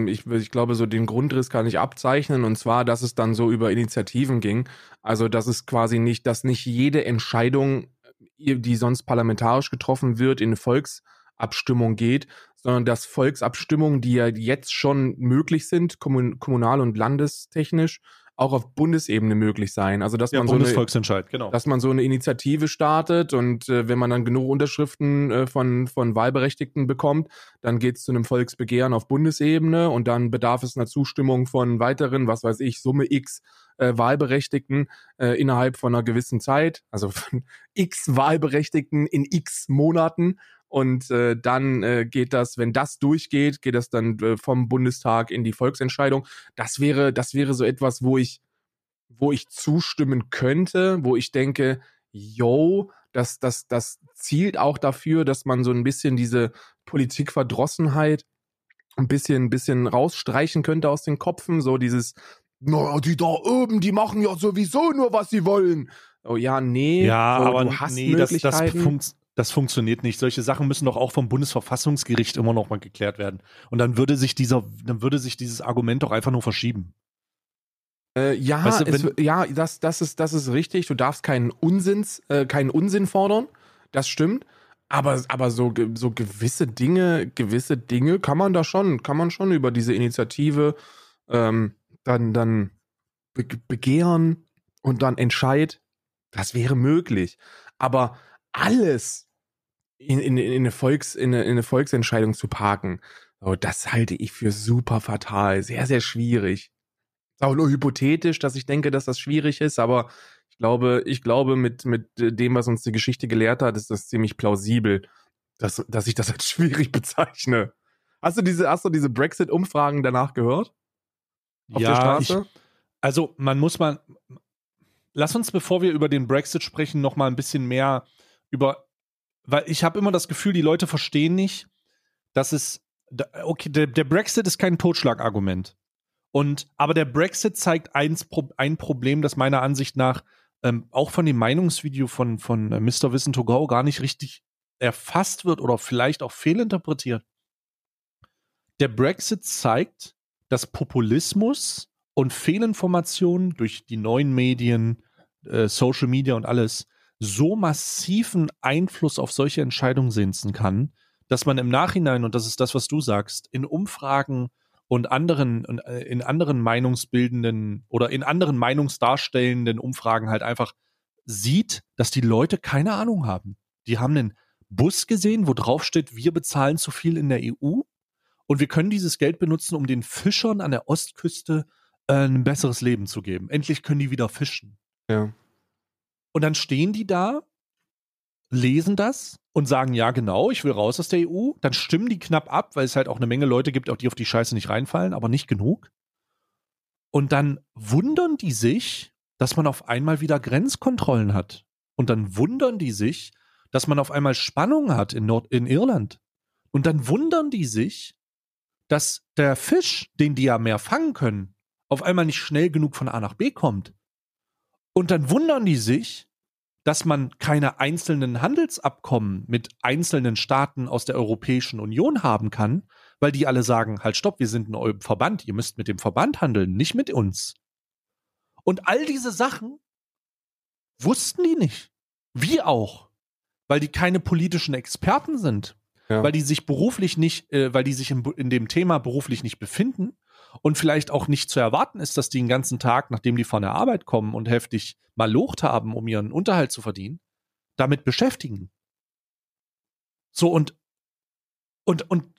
ich glaube, so den Grundriss kann ich abzeichnen, und zwar, dass es dann so über Initiativen ging, also dass es quasi nicht, dass nicht jede Entscheidung, die sonst parlamentarisch getroffen wird, in eine Volksabstimmung geht, sondern dass Volksabstimmungen, die ja jetzt schon möglich sind, kommunal und landestechnisch, auch auf Bundesebene möglich sein. Also dass man Bundesvolksentscheid, genau. Dass man so eine Initiative startet und wenn man dann genug Unterschriften von Wahlberechtigten bekommt, dann geht es zu einem Volksbegehren auf Bundesebene und dann bedarf es einer Zustimmung von weiteren, was weiß ich, Summe X Wahlberechtigten innerhalb von einer gewissen Zeit, also von X Wahlberechtigten in X Monaten. Und dann geht das, wenn das durchgeht, geht das dann vom Bundestag in die Volksentscheidung. Das wäre so etwas, wo ich zustimmen könnte, wo ich denke, das zielt auch dafür, dass man so ein bisschen diese Politikverdrossenheit ein bisschen rausstreichen könnte aus den Köpfen, so dieses, naja, die da oben, die machen ja sowieso nur, was sie wollen. Oh ja, nee. Ja, so, aber du hast Möglichkeiten. Das funktioniert nicht. Solche Sachen müssen doch auch vom Bundesverfassungsgericht immer noch mal geklärt werden. Und dann würde sich dieses Argument doch einfach nur verschieben. Weißt du, das ist richtig. Du darfst keinen Unsinn fordern. Das stimmt. Aber so gewisse Dinge kann man schon über diese Initiative dann begehren und dann entscheiden. Das wäre möglich. Aber alles in eine Volksentscheidung zu parken, so, das halte ich für super fatal, sehr, sehr schwierig. Ist auch nur hypothetisch, dass ich denke, dass das schwierig ist, aber ich glaube mit dem, was uns die Geschichte gelehrt hat, ist das ziemlich plausibel, dass ich das als schwierig bezeichne. Hast du diese Brexit-Umfragen danach gehört? Auf der Straße? Lass uns, bevor wir über den Brexit sprechen, noch mal ein bisschen mehr weil ich habe immer das Gefühl, die Leute verstehen nicht, dass es, okay, der Brexit ist kein Totschlagargument. Aber der Brexit zeigt ein Problem, das meiner Ansicht nach auch von dem Meinungsvideo von MrWissen2go gar nicht richtig erfasst wird oder vielleicht auch fehlinterpretiert. Der Brexit zeigt, dass Populismus und Fehlinformationen durch die neuen Medien, Social Media und alles, so massiven Einfluss auf solche Entscheidungen setzen kann, dass man im Nachhinein, und das ist das, was du sagst, in Umfragen und in anderen meinungsbildenden oder in anderen meinungsdarstellenden Umfragen halt einfach sieht, dass die Leute keine Ahnung haben. Die haben einen Bus gesehen, wo drauf steht, wir bezahlen zu viel in der EU, Und wir können dieses Geld benutzen, um den Fischern an der Ostküste ein besseres Leben zu geben. Endlich können die wieder fischen. Ja. Und dann stehen die da, lesen das und sagen, ja genau, ich will raus aus der EU. Dann stimmen die knapp ab, weil es halt auch eine Menge Leute gibt, auch die auf die Scheiße nicht reinfallen, aber nicht genug. Und dann wundern die sich, dass man auf einmal wieder Grenzkontrollen hat. Und dann wundern die sich, dass man auf einmal Spannung hat in Irland. Und dann wundern die sich, dass der Fisch, den die ja mehr fangen können, auf einmal nicht schnell genug von A nach B kommt. Und dann wundern die sich, dass man keine einzelnen Handelsabkommen mit einzelnen Staaten aus der Europäischen Union haben kann, weil die alle sagen, halt stopp, wir sind ein Verband, ihr müsst mit dem Verband handeln, nicht mit uns. Und all diese Sachen wussten die nicht. Wie auch? Weil die keine politischen Experten sind. Ja. Weil die sich beruflich nicht, weil die sich in dem Thema beruflich nicht befinden und vielleicht auch nicht zu erwarten ist, dass die den ganzen Tag, nachdem die von der Arbeit kommen und heftig malocht haben, um ihren Unterhalt zu verdienen, damit beschäftigen. So, und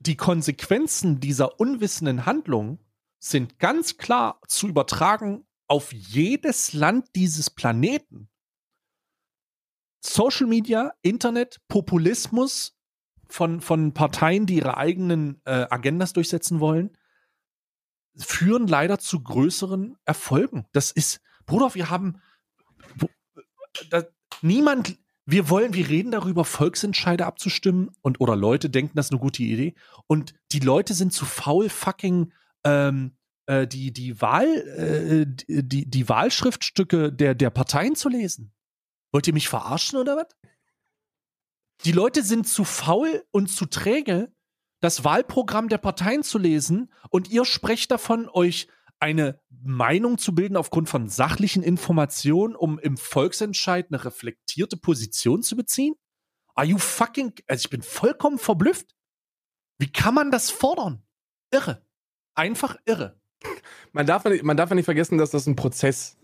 die Konsequenzen dieser unwissenden Handlung sind ganz klar zu übertragen auf jedes Land dieses Planeten. Social Media, Internet, Populismus, von Parteien, die ihre eigenen Agendas durchsetzen wollen, führen leider zu größeren Erfolgen. Das ist, Bruder, wir reden darüber, Volksentscheide abzustimmen und oder Leute denken, das ist eine gute Idee und die Leute sind zu faul, fucking die Wahlschriftstücke der Parteien zu lesen. Wollt ihr mich verarschen oder was? Die Leute sind zu faul und zu träge, das Wahlprogramm der Parteien zu lesen und ihr sprecht davon, euch eine Meinung zu bilden aufgrund von sachlichen Informationen, um im Volksentscheid eine reflektierte Position zu beziehen? Ich bin vollkommen verblüfft. Wie kann man das fordern? Irre. Einfach irre. Man darf ja nicht vergessen, dass das ein Prozess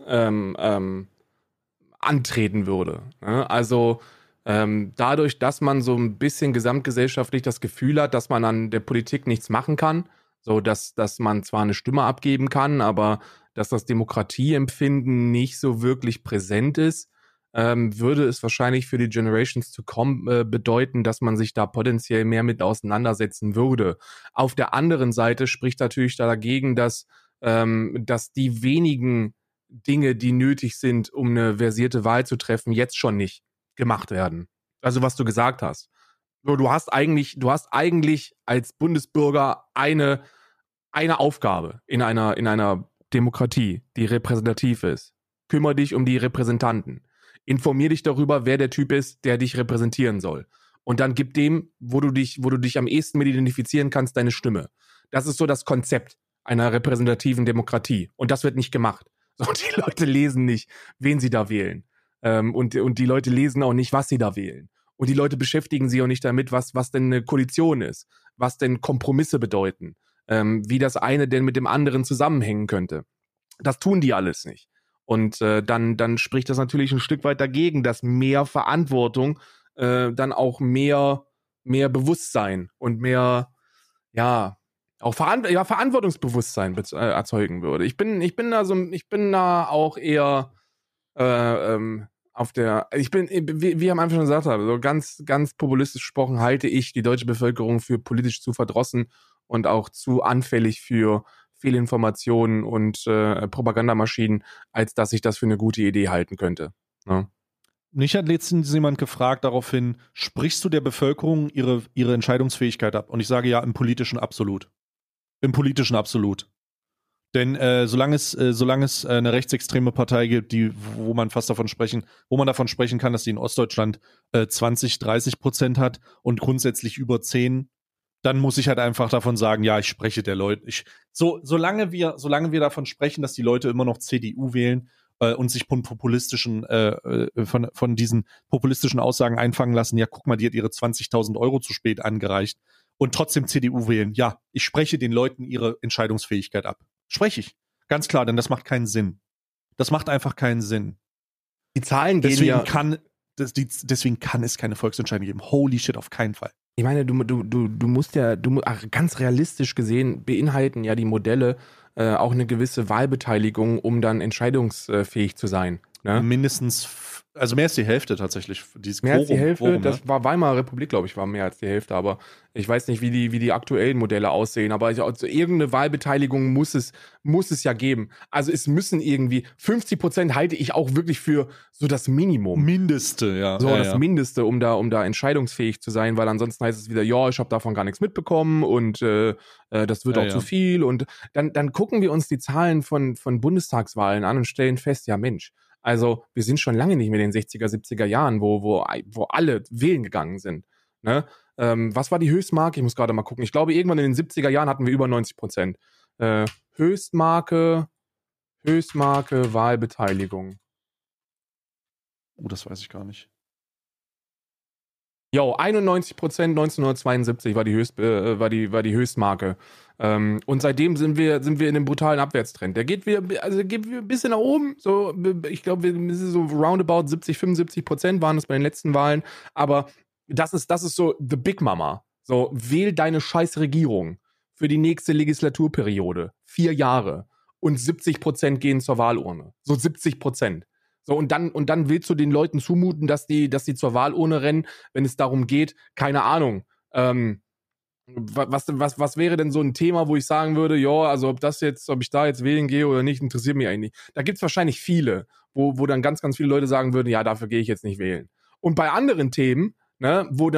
antreten würde. Also dadurch, dass man so ein bisschen gesamtgesellschaftlich das Gefühl hat, dass man an der Politik nichts machen kann, so dass man zwar eine Stimme abgeben kann, aber dass das Demokratieempfinden nicht so wirklich präsent ist, würde es wahrscheinlich für die Generations to come bedeuten, dass man sich da potenziell mehr mit auseinandersetzen würde. Auf der anderen Seite spricht natürlich dagegen, dass die wenigen Dinge, die nötig sind, um eine versierte Wahl zu treffen, jetzt schon nicht gemacht werden. Also was du gesagt hast. Du hast eigentlich als Bundesbürger eine Aufgabe in einer Demokratie, die repräsentativ ist. Kümmere dich um die Repräsentanten. Informier dich darüber, wer der Typ ist, der dich repräsentieren soll. Und dann gib dem, wo du dich am ehesten mit identifizieren kannst, deine Stimme. Das ist so das Konzept einer repräsentativen Demokratie. Und das wird nicht gemacht. So, die Leute lesen nicht, wen sie da wählen. Und die Leute lesen auch nicht, was sie da wählen. Und die Leute beschäftigen sich auch nicht damit, was denn eine Koalition ist, was denn Kompromisse bedeuten, wie das eine denn mit dem anderen zusammenhängen könnte. Das tun die alles nicht. Und dann spricht das natürlich ein Stück weit dagegen, dass mehr Verantwortung dann auch mehr Bewusstsein und mehr, ja, auch Verantwortungsbewusstsein erzeugen würde. Ich bin da auch eher wie am Anfang schon gesagt habe, so ganz, ganz populistisch gesprochen, halte ich die deutsche Bevölkerung für politisch zu verdrossen und auch zu anfällig für Fehlinformationen und Propagandamaschinen, als dass ich das für eine gute Idee halten könnte. Ja. Mich hat letztens jemand gefragt daraufhin, sprichst du der Bevölkerung ihre Entscheidungsfähigkeit ab? Und ich sage ja, im politischen absolut. Im politischen absolut. Denn solange es eine rechtsextreme Partei gibt, wo man davon sprechen kann, dass die in Ostdeutschland 20-30% hat und grundsätzlich über 10, dann muss ich halt einfach davon sagen, ja, ich spreche der Leute. Solange wir davon sprechen, dass die Leute immer noch CDU wählen und sich von diesen populistischen Aussagen einfangen lassen, ja, guck mal, die hat ihre 20.000 Euro zu spät angereicht und trotzdem CDU wählen. Ja, ich spreche den Leuten ihre Entscheidungsfähigkeit ab. Spreche ich. Ganz klar, denn das macht keinen Sinn. Das macht einfach keinen Sinn. Die Zahlen gehen deswegen kann es keine Volksentscheidung geben. Holy shit, auf keinen Fall. Ich meine, du musst ja, ganz realistisch gesehen beinhalten ja die Modelle auch eine gewisse Wahlbeteiligung, um dann entscheidungsfähig zu sein. Ne? Mindestens, also mehr als die Hälfte tatsächlich. Dieses mehr Quorum, als die Hälfte, Quorum, das war Weimarer Republik, glaube ich, war mehr als die Hälfte, aber ich weiß nicht, wie die aktuellen Modelle aussehen, aber also irgendeine Wahlbeteiligung muss es ja geben. Also es müssen irgendwie, 50% halte ich auch wirklich für so das Minimum. Mindeste, ja. So, ja, das ja. Mindeste, um da entscheidungsfähig zu sein, weil ansonsten heißt es wieder, ja, ich habe davon gar nichts mitbekommen und das wird ja, auch ja. zu viel und dann gucken wir uns die Zahlen von Bundestagswahlen an und stellen fest, ja Mensch, also wir sind schon lange nicht mehr in den 60er, 70er Jahren, wo alle wählen gegangen sind. Ne? Was war die Höchstmarke? Ich muss gerade mal gucken. Ich glaube, irgendwann in den 70er Jahren hatten wir über 90%. Höchstmarke, Wahlbeteiligung. Oh, das weiß ich gar nicht. Jo, 91% 1972 war die Höchstmarke. Und seitdem sind wir in einem brutalen Abwärtstrend. Der geht wieder ein bisschen nach oben. So, ich glaube, so roundabout 70-75% waren es bei den letzten Wahlen. Aber das ist so the Big Mama. So, wähl deine scheiß Regierung für die nächste Legislaturperiode. 4 Jahre. Und 70% gehen zur Wahlurne. So 70%. So, und dann willst du den Leuten zumuten, dass die zur Wahlurne rennen, wenn es darum geht, keine Ahnung. Was wäre denn so ein Thema, wo ich sagen würde, ja, also ob ich da jetzt wählen gehe oder nicht, interessiert mich eigentlich. Da gibt es wahrscheinlich viele, wo dann ganz, ganz viele Leute sagen würden, ja, dafür gehe ich jetzt nicht wählen. Und bei anderen Themen, ne, wo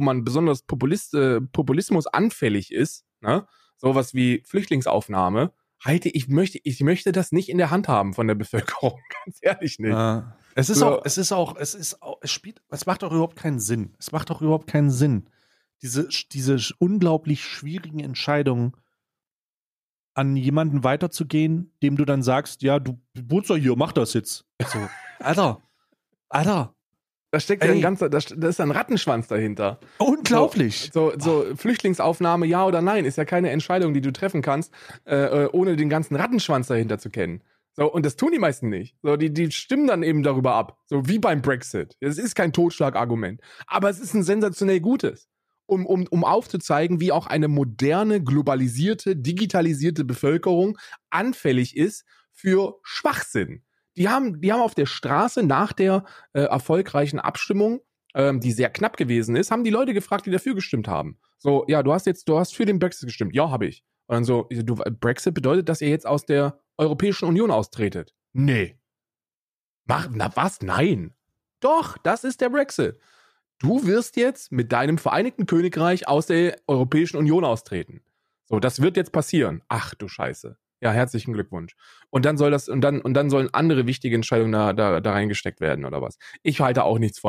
man besonders Populismus anfällig ist, ne, sowas wie Flüchtlingsaufnahme, ich möchte das nicht in der Hand haben von der Bevölkerung, ganz ehrlich nicht. Ja. Es macht doch überhaupt keinen Sinn. Diese unglaublich schwierigen Entscheidungen an jemanden weiterzugehen, dem du dann sagst, ja, du wohnst doch hier, mach das jetzt. So. Alter. Da steckt ja da ist ein Rattenschwanz dahinter. Unglaublich. So, Flüchtlingsaufnahme, ja oder nein, ist ja keine Entscheidung, die du treffen kannst, ohne den ganzen Rattenschwanz dahinter zu kennen. So, und das tun die meisten nicht. So, die stimmen dann eben darüber ab. So wie beim Brexit. Es ist kein Totschlagargument. Aber es ist ein sensationell gutes, um aufzuzeigen, wie auch eine moderne, globalisierte, digitalisierte Bevölkerung anfällig ist für Schwachsinn. Die haben auf der Straße nach der erfolgreichen Abstimmung, die sehr knapp gewesen ist, haben die Leute gefragt, die dafür gestimmt haben. So, ja, du hast für den Brexit gestimmt. Ja, habe ich. Und dann so, Brexit bedeutet, dass ihr jetzt aus der Europäischen Union austretet. Nee. Na was? Nein. Doch, das ist der Brexit. Du wirst jetzt mit deinem Vereinigten Königreich aus der Europäischen Union austreten. So, das wird jetzt passieren. Ach du Scheiße. Ja, herzlichen Glückwunsch. Und dann sollen andere wichtige Entscheidungen da reingesteckt werden oder was? Ich halte auch nichts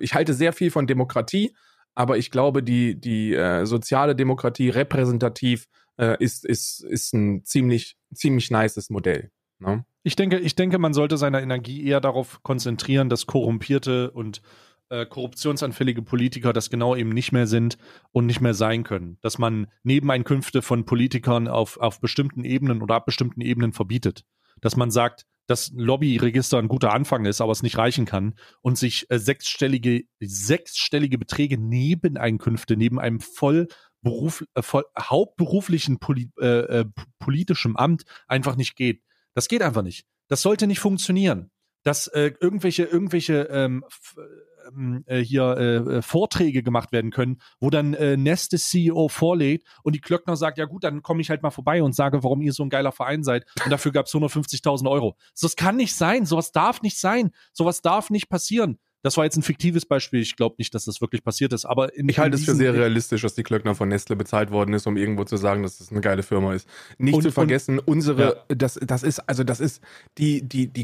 ich halte sehr viel von Demokratie, aber ich glaube, die soziale Demokratie repräsentativ ist ein ziemlich, ziemlich nices Modell. Ne? Ich denke, man sollte seine Energie eher darauf konzentrieren, dass korrumpierte und korruptionsanfällige Politiker das genau eben nicht mehr sind und nicht mehr sein können. Dass man Nebeneinkünfte von Politikern auf bestimmten Ebenen oder ab bestimmten Ebenen verbietet. Dass man sagt, dass Lobbyregister ein guter Anfang ist, aber es nicht reichen kann und sich sechsstellige Beträge Nebeneinkünfte neben einem hauptberuflichen politischem Amt einfach nicht geht. Das geht einfach nicht. Das sollte nicht funktionieren. Dass irgendwelche Vorträge gemacht werden können, wo dann Neste CEO vorlegt und die Klöckner sagt, ja gut, dann komme ich halt mal vorbei und sage, warum ihr so ein geiler Verein seid. Und dafür gab es 150.000 Euro. So, das kann nicht sein. Sowas darf nicht sein. Sowas darf nicht passieren. Das war jetzt ein fiktives Beispiel. Ich glaube nicht, dass das wirklich passiert ist. Aber ich halte es für sehr realistisch, dass die Klöckner von Nestle bezahlt worden ist, um irgendwo zu sagen, dass das eine geile Firma ist. Die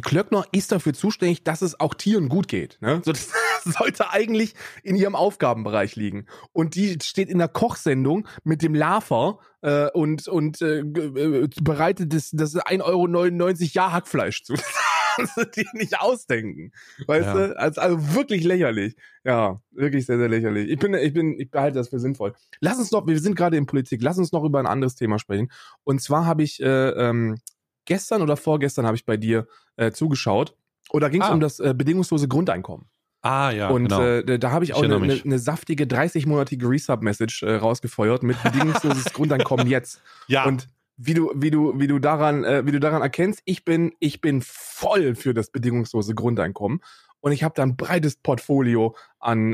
Klöckner ist dafür zuständig, dass es auch Tieren gut geht. Ne? So, das sollte eigentlich in ihrem Aufgabenbereich liegen. Und die steht in der Kochsendung mit dem Lafer und bereitet das 1,99 € Jahr-Hackfleisch zu. Kannst du dir nicht ausdenken. Weißt ja. du? Also wirklich lächerlich. Ja, wirklich sehr, sehr lächerlich. Ich behalte das für sinnvoll. Wir sind gerade in Politik, lass uns noch über ein anderes Thema sprechen. Und zwar habe ich gestern oder vorgestern bei dir zugeschaut. Und da ging es um das bedingungslose Grundeinkommen. Ah ja, und genau. Da habe ich auch eine saftige 30-monatige Resub-Message rausgefeuert mit bedingungsloses Grundeinkommen jetzt. Ja. Und wie du daran erkennst, ich bin voll für das bedingungslose Grundeinkommen. Und ich habe da ein breites Portfolio an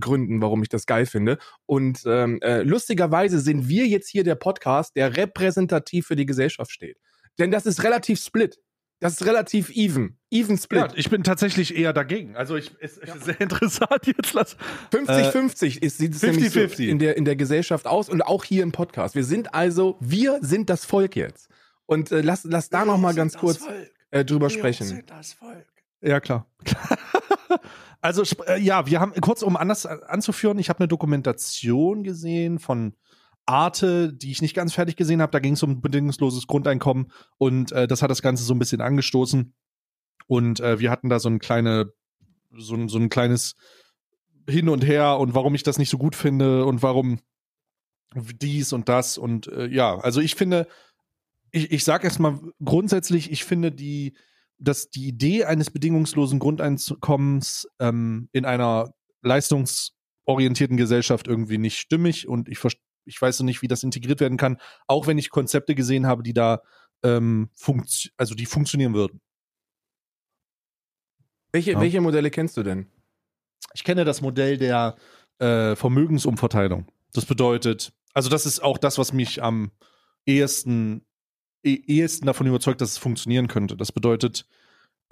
Gründen, warum ich das geil finde. Und lustigerweise sind wir jetzt hier der Podcast, der repräsentativ für die Gesellschaft steht. Denn das ist relativ split. Das ist relativ even split. Ja, ich bin tatsächlich eher dagegen. Also ist sehr interessant jetzt. 50-50 sieht es nämlich so in der Gesellschaft aus und auch hier im Podcast. Wir sind das Volk jetzt. Und lass da nochmal ganz kurz drüber sprechen. Wir sind das Volk. Ja, klar. Also wir haben, kurz um anders anzuführen, ich habe eine Dokumentation gesehen von Arte, die ich nicht ganz fertig gesehen habe. Da ging es um bedingungsloses Grundeinkommen und das hat das Ganze so ein bisschen angestoßen. Und wir hatten da so ein kleines Hin und Her und warum ich das nicht so gut finde und warum dies und das. Und also ich finde, ich sage erstmal grundsätzlich, ich finde dass die Idee eines bedingungslosen Grundeinkommens in einer leistungsorientierten Gesellschaft irgendwie nicht stimmig und ich weiß so nicht, wie das integriert werden kann, auch wenn ich Konzepte gesehen habe, die da die funktionieren würden. Welche Modelle kennst du denn? Ich kenne das Modell der Vermögensumverteilung. Das bedeutet, also das ist auch das, was mich am ehesten davon überzeugt, dass es funktionieren könnte. Das bedeutet,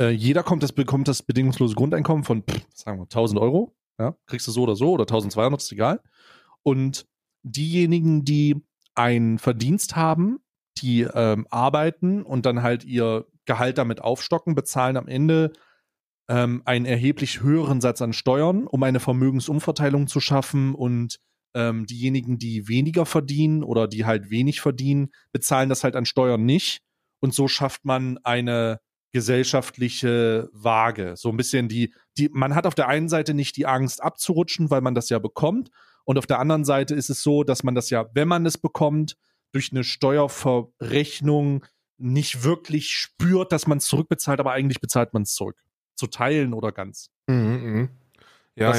jeder bekommt das bedingungslose Grundeinkommen von, sagen wir, 1.000 Euro. Ja? Kriegst du so oder so, oder 1.200, ist egal. Und diejenigen, die einen Verdienst haben, die arbeiten und dann halt ihr Gehalt damit aufstocken, bezahlen am Ende einen erheblich höheren Satz an Steuern, um eine Vermögensumverteilung zu schaffen, und diejenigen, die weniger verdienen oder die halt wenig verdienen, bezahlen das halt an Steuern nicht. Und so schafft man eine gesellschaftliche Waage. So ein bisschen man hat auf der einen Seite nicht die Angst abzurutschen, weil man das ja bekommt. Und auf der anderen Seite ist es so, dass man das ja, wenn man es bekommt, durch eine Steuerverrechnung nicht wirklich spürt, dass man es zurückbezahlt, aber eigentlich bezahlt man es zurück. Zu Teilen oder ganz. Mhm, ja,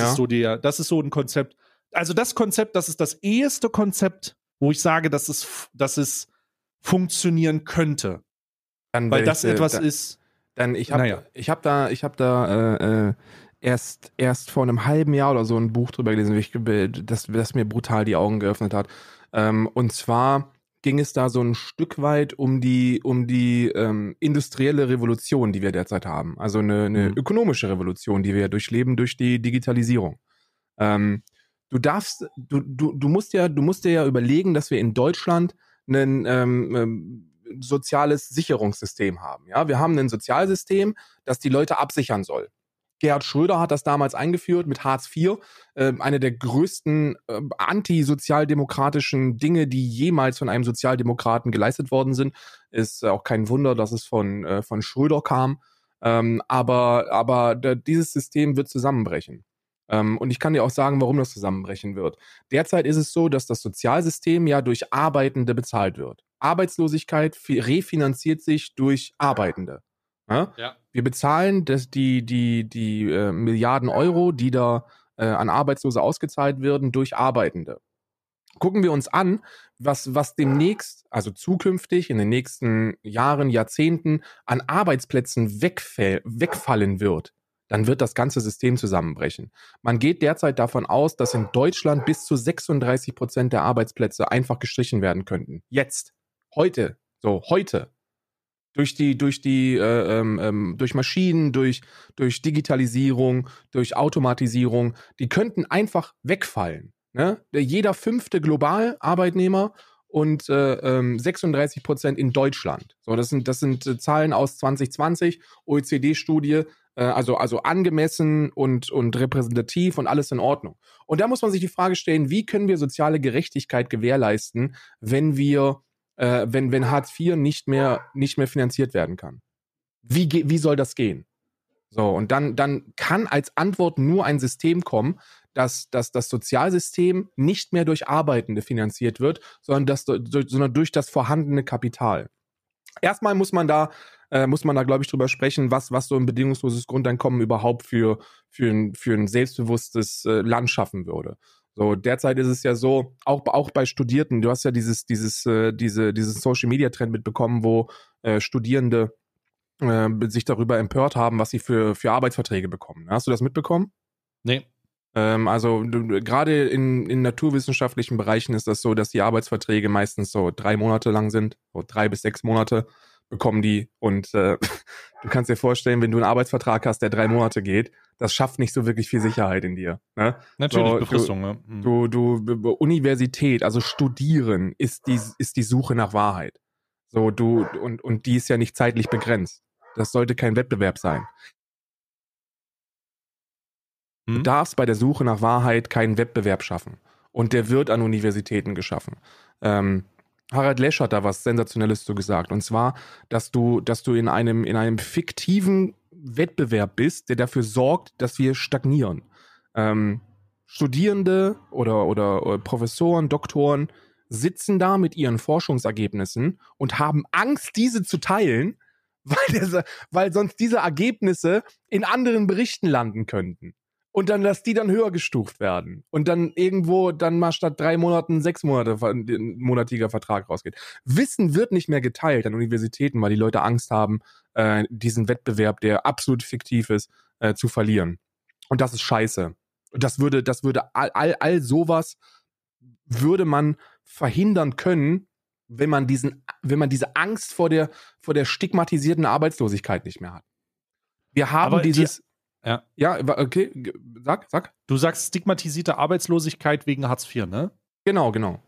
das ist so ein Konzept. Also das Konzept, das ist das eheste Konzept, wo ich sage, dass es funktionieren könnte. Weil das etwas ist. Dann ich habe da erst vor einem halben Jahr oder so ein Buch drüber gelesen, das mir brutal die Augen geöffnet hat. Und zwar ging es da so ein Stück weit um die industrielle Revolution, die wir derzeit haben. Also eine ökonomische Revolution, die wir ja durchleben durch die Digitalisierung. Du musst dir ja überlegen, dass wir in Deutschland ein soziales Sicherungssystem haben. Ja, wir haben ein Sozialsystem, das die Leute absichern soll. Gerhard Schröder hat das damals eingeführt mit Hartz IV, eine der größten antisozialdemokratischen Dinge, die jemals von einem Sozialdemokraten geleistet worden sind. Ist auch kein Wunder, dass es von Schröder kam. Aber dieses System wird zusammenbrechen. Und ich kann dir auch sagen, warum das zusammenbrechen wird. Derzeit ist es so, dass das Sozialsystem ja durch Arbeitende bezahlt wird. Arbeitslosigkeit refinanziert sich durch Arbeitende. Ja? Ja. Wir bezahlen die Milliarden Euro, die da an Arbeitslose ausgezahlt werden, durch Arbeitende. Gucken wir uns an, was demnächst, also zukünftig in den nächsten Jahren, Jahrzehnten an Arbeitsplätzen wegfallen wird. Dann wird das ganze System zusammenbrechen. Man geht derzeit davon aus, dass in Deutschland bis zu 36% der Arbeitsplätze einfach gestrichen werden könnten. Jetzt, heute, durch Maschinen, durch Digitalisierung, durch Automatisierung, die könnten einfach wegfallen. Ne? Jeder 5. global Arbeitnehmer und 36% in Deutschland. So, das sind Zahlen aus 2020, OECD-Studie. Also angemessen und repräsentativ und alles in Ordnung. Und da muss man sich die Frage stellen, wie können wir soziale Gerechtigkeit gewährleisten, wenn Hartz IV nicht mehr finanziert werden kann? Wie soll das gehen? So, und dann kann als Antwort nur ein System kommen, dass das Sozialsystem nicht mehr durch Arbeitende finanziert wird, sondern durch das vorhandene Kapital. Erstmal muss man da muss man da, glaube ich, drüber sprechen, was so ein bedingungsloses Grundeinkommen überhaupt für ein selbstbewusstes Land schaffen würde. So, derzeit ist es ja so, auch bei Studierten, du hast ja diesen Social-Media-Trend mitbekommen, wo Studierende sich darüber empört haben, was sie für Arbeitsverträge bekommen. Hast du das mitbekommen? Nee. Also gerade in naturwissenschaftlichen Bereichen ist das so, dass die Arbeitsverträge meistens so 3 Monate lang sind, so 3 bis 6 Monate bekommen die. Und du kannst dir vorstellen, wenn du einen Arbeitsvertrag hast, der 3 Monate geht, das schafft nicht so wirklich viel Sicherheit in dir. Ne? Natürlich, so, Befristung. Du, Universität, also Studieren, ist die Suche nach Wahrheit. So, und die ist ja nicht zeitlich begrenzt. Das sollte kein Wettbewerb sein. Du darfst bei der Suche nach Wahrheit keinen Wettbewerb schaffen. Und der wird an Universitäten geschaffen. Harald Lesch hat da was Sensationelles zu gesagt. Und zwar, dass du in einem fiktiven Wettbewerb bist, der dafür sorgt, dass wir stagnieren. Studierende oder Professoren, Doktoren sitzen da mit ihren Forschungsergebnissen und haben Angst, diese zu teilen, weil sonst diese Ergebnisse in anderen Berichten landen könnten. Und dann, dass die dann höher gestuft werden. Und dann irgendwo dann mal statt 3 Monaten 6 Monate ein monatiger Vertrag rausgeht. Wissen wird nicht mehr geteilt an Universitäten, weil die Leute Angst haben, diesen Wettbewerb, der absolut fiktiv ist, zu verlieren. Und das ist scheiße. Das würde all sowas würde man verhindern können, wenn man diese Angst vor der stigmatisierten Arbeitslosigkeit nicht mehr hat. Wir haben aber dieses... Ja, okay, sag. Du sagst stigmatisierte Arbeitslosigkeit wegen Hartz IV, ne? Genau.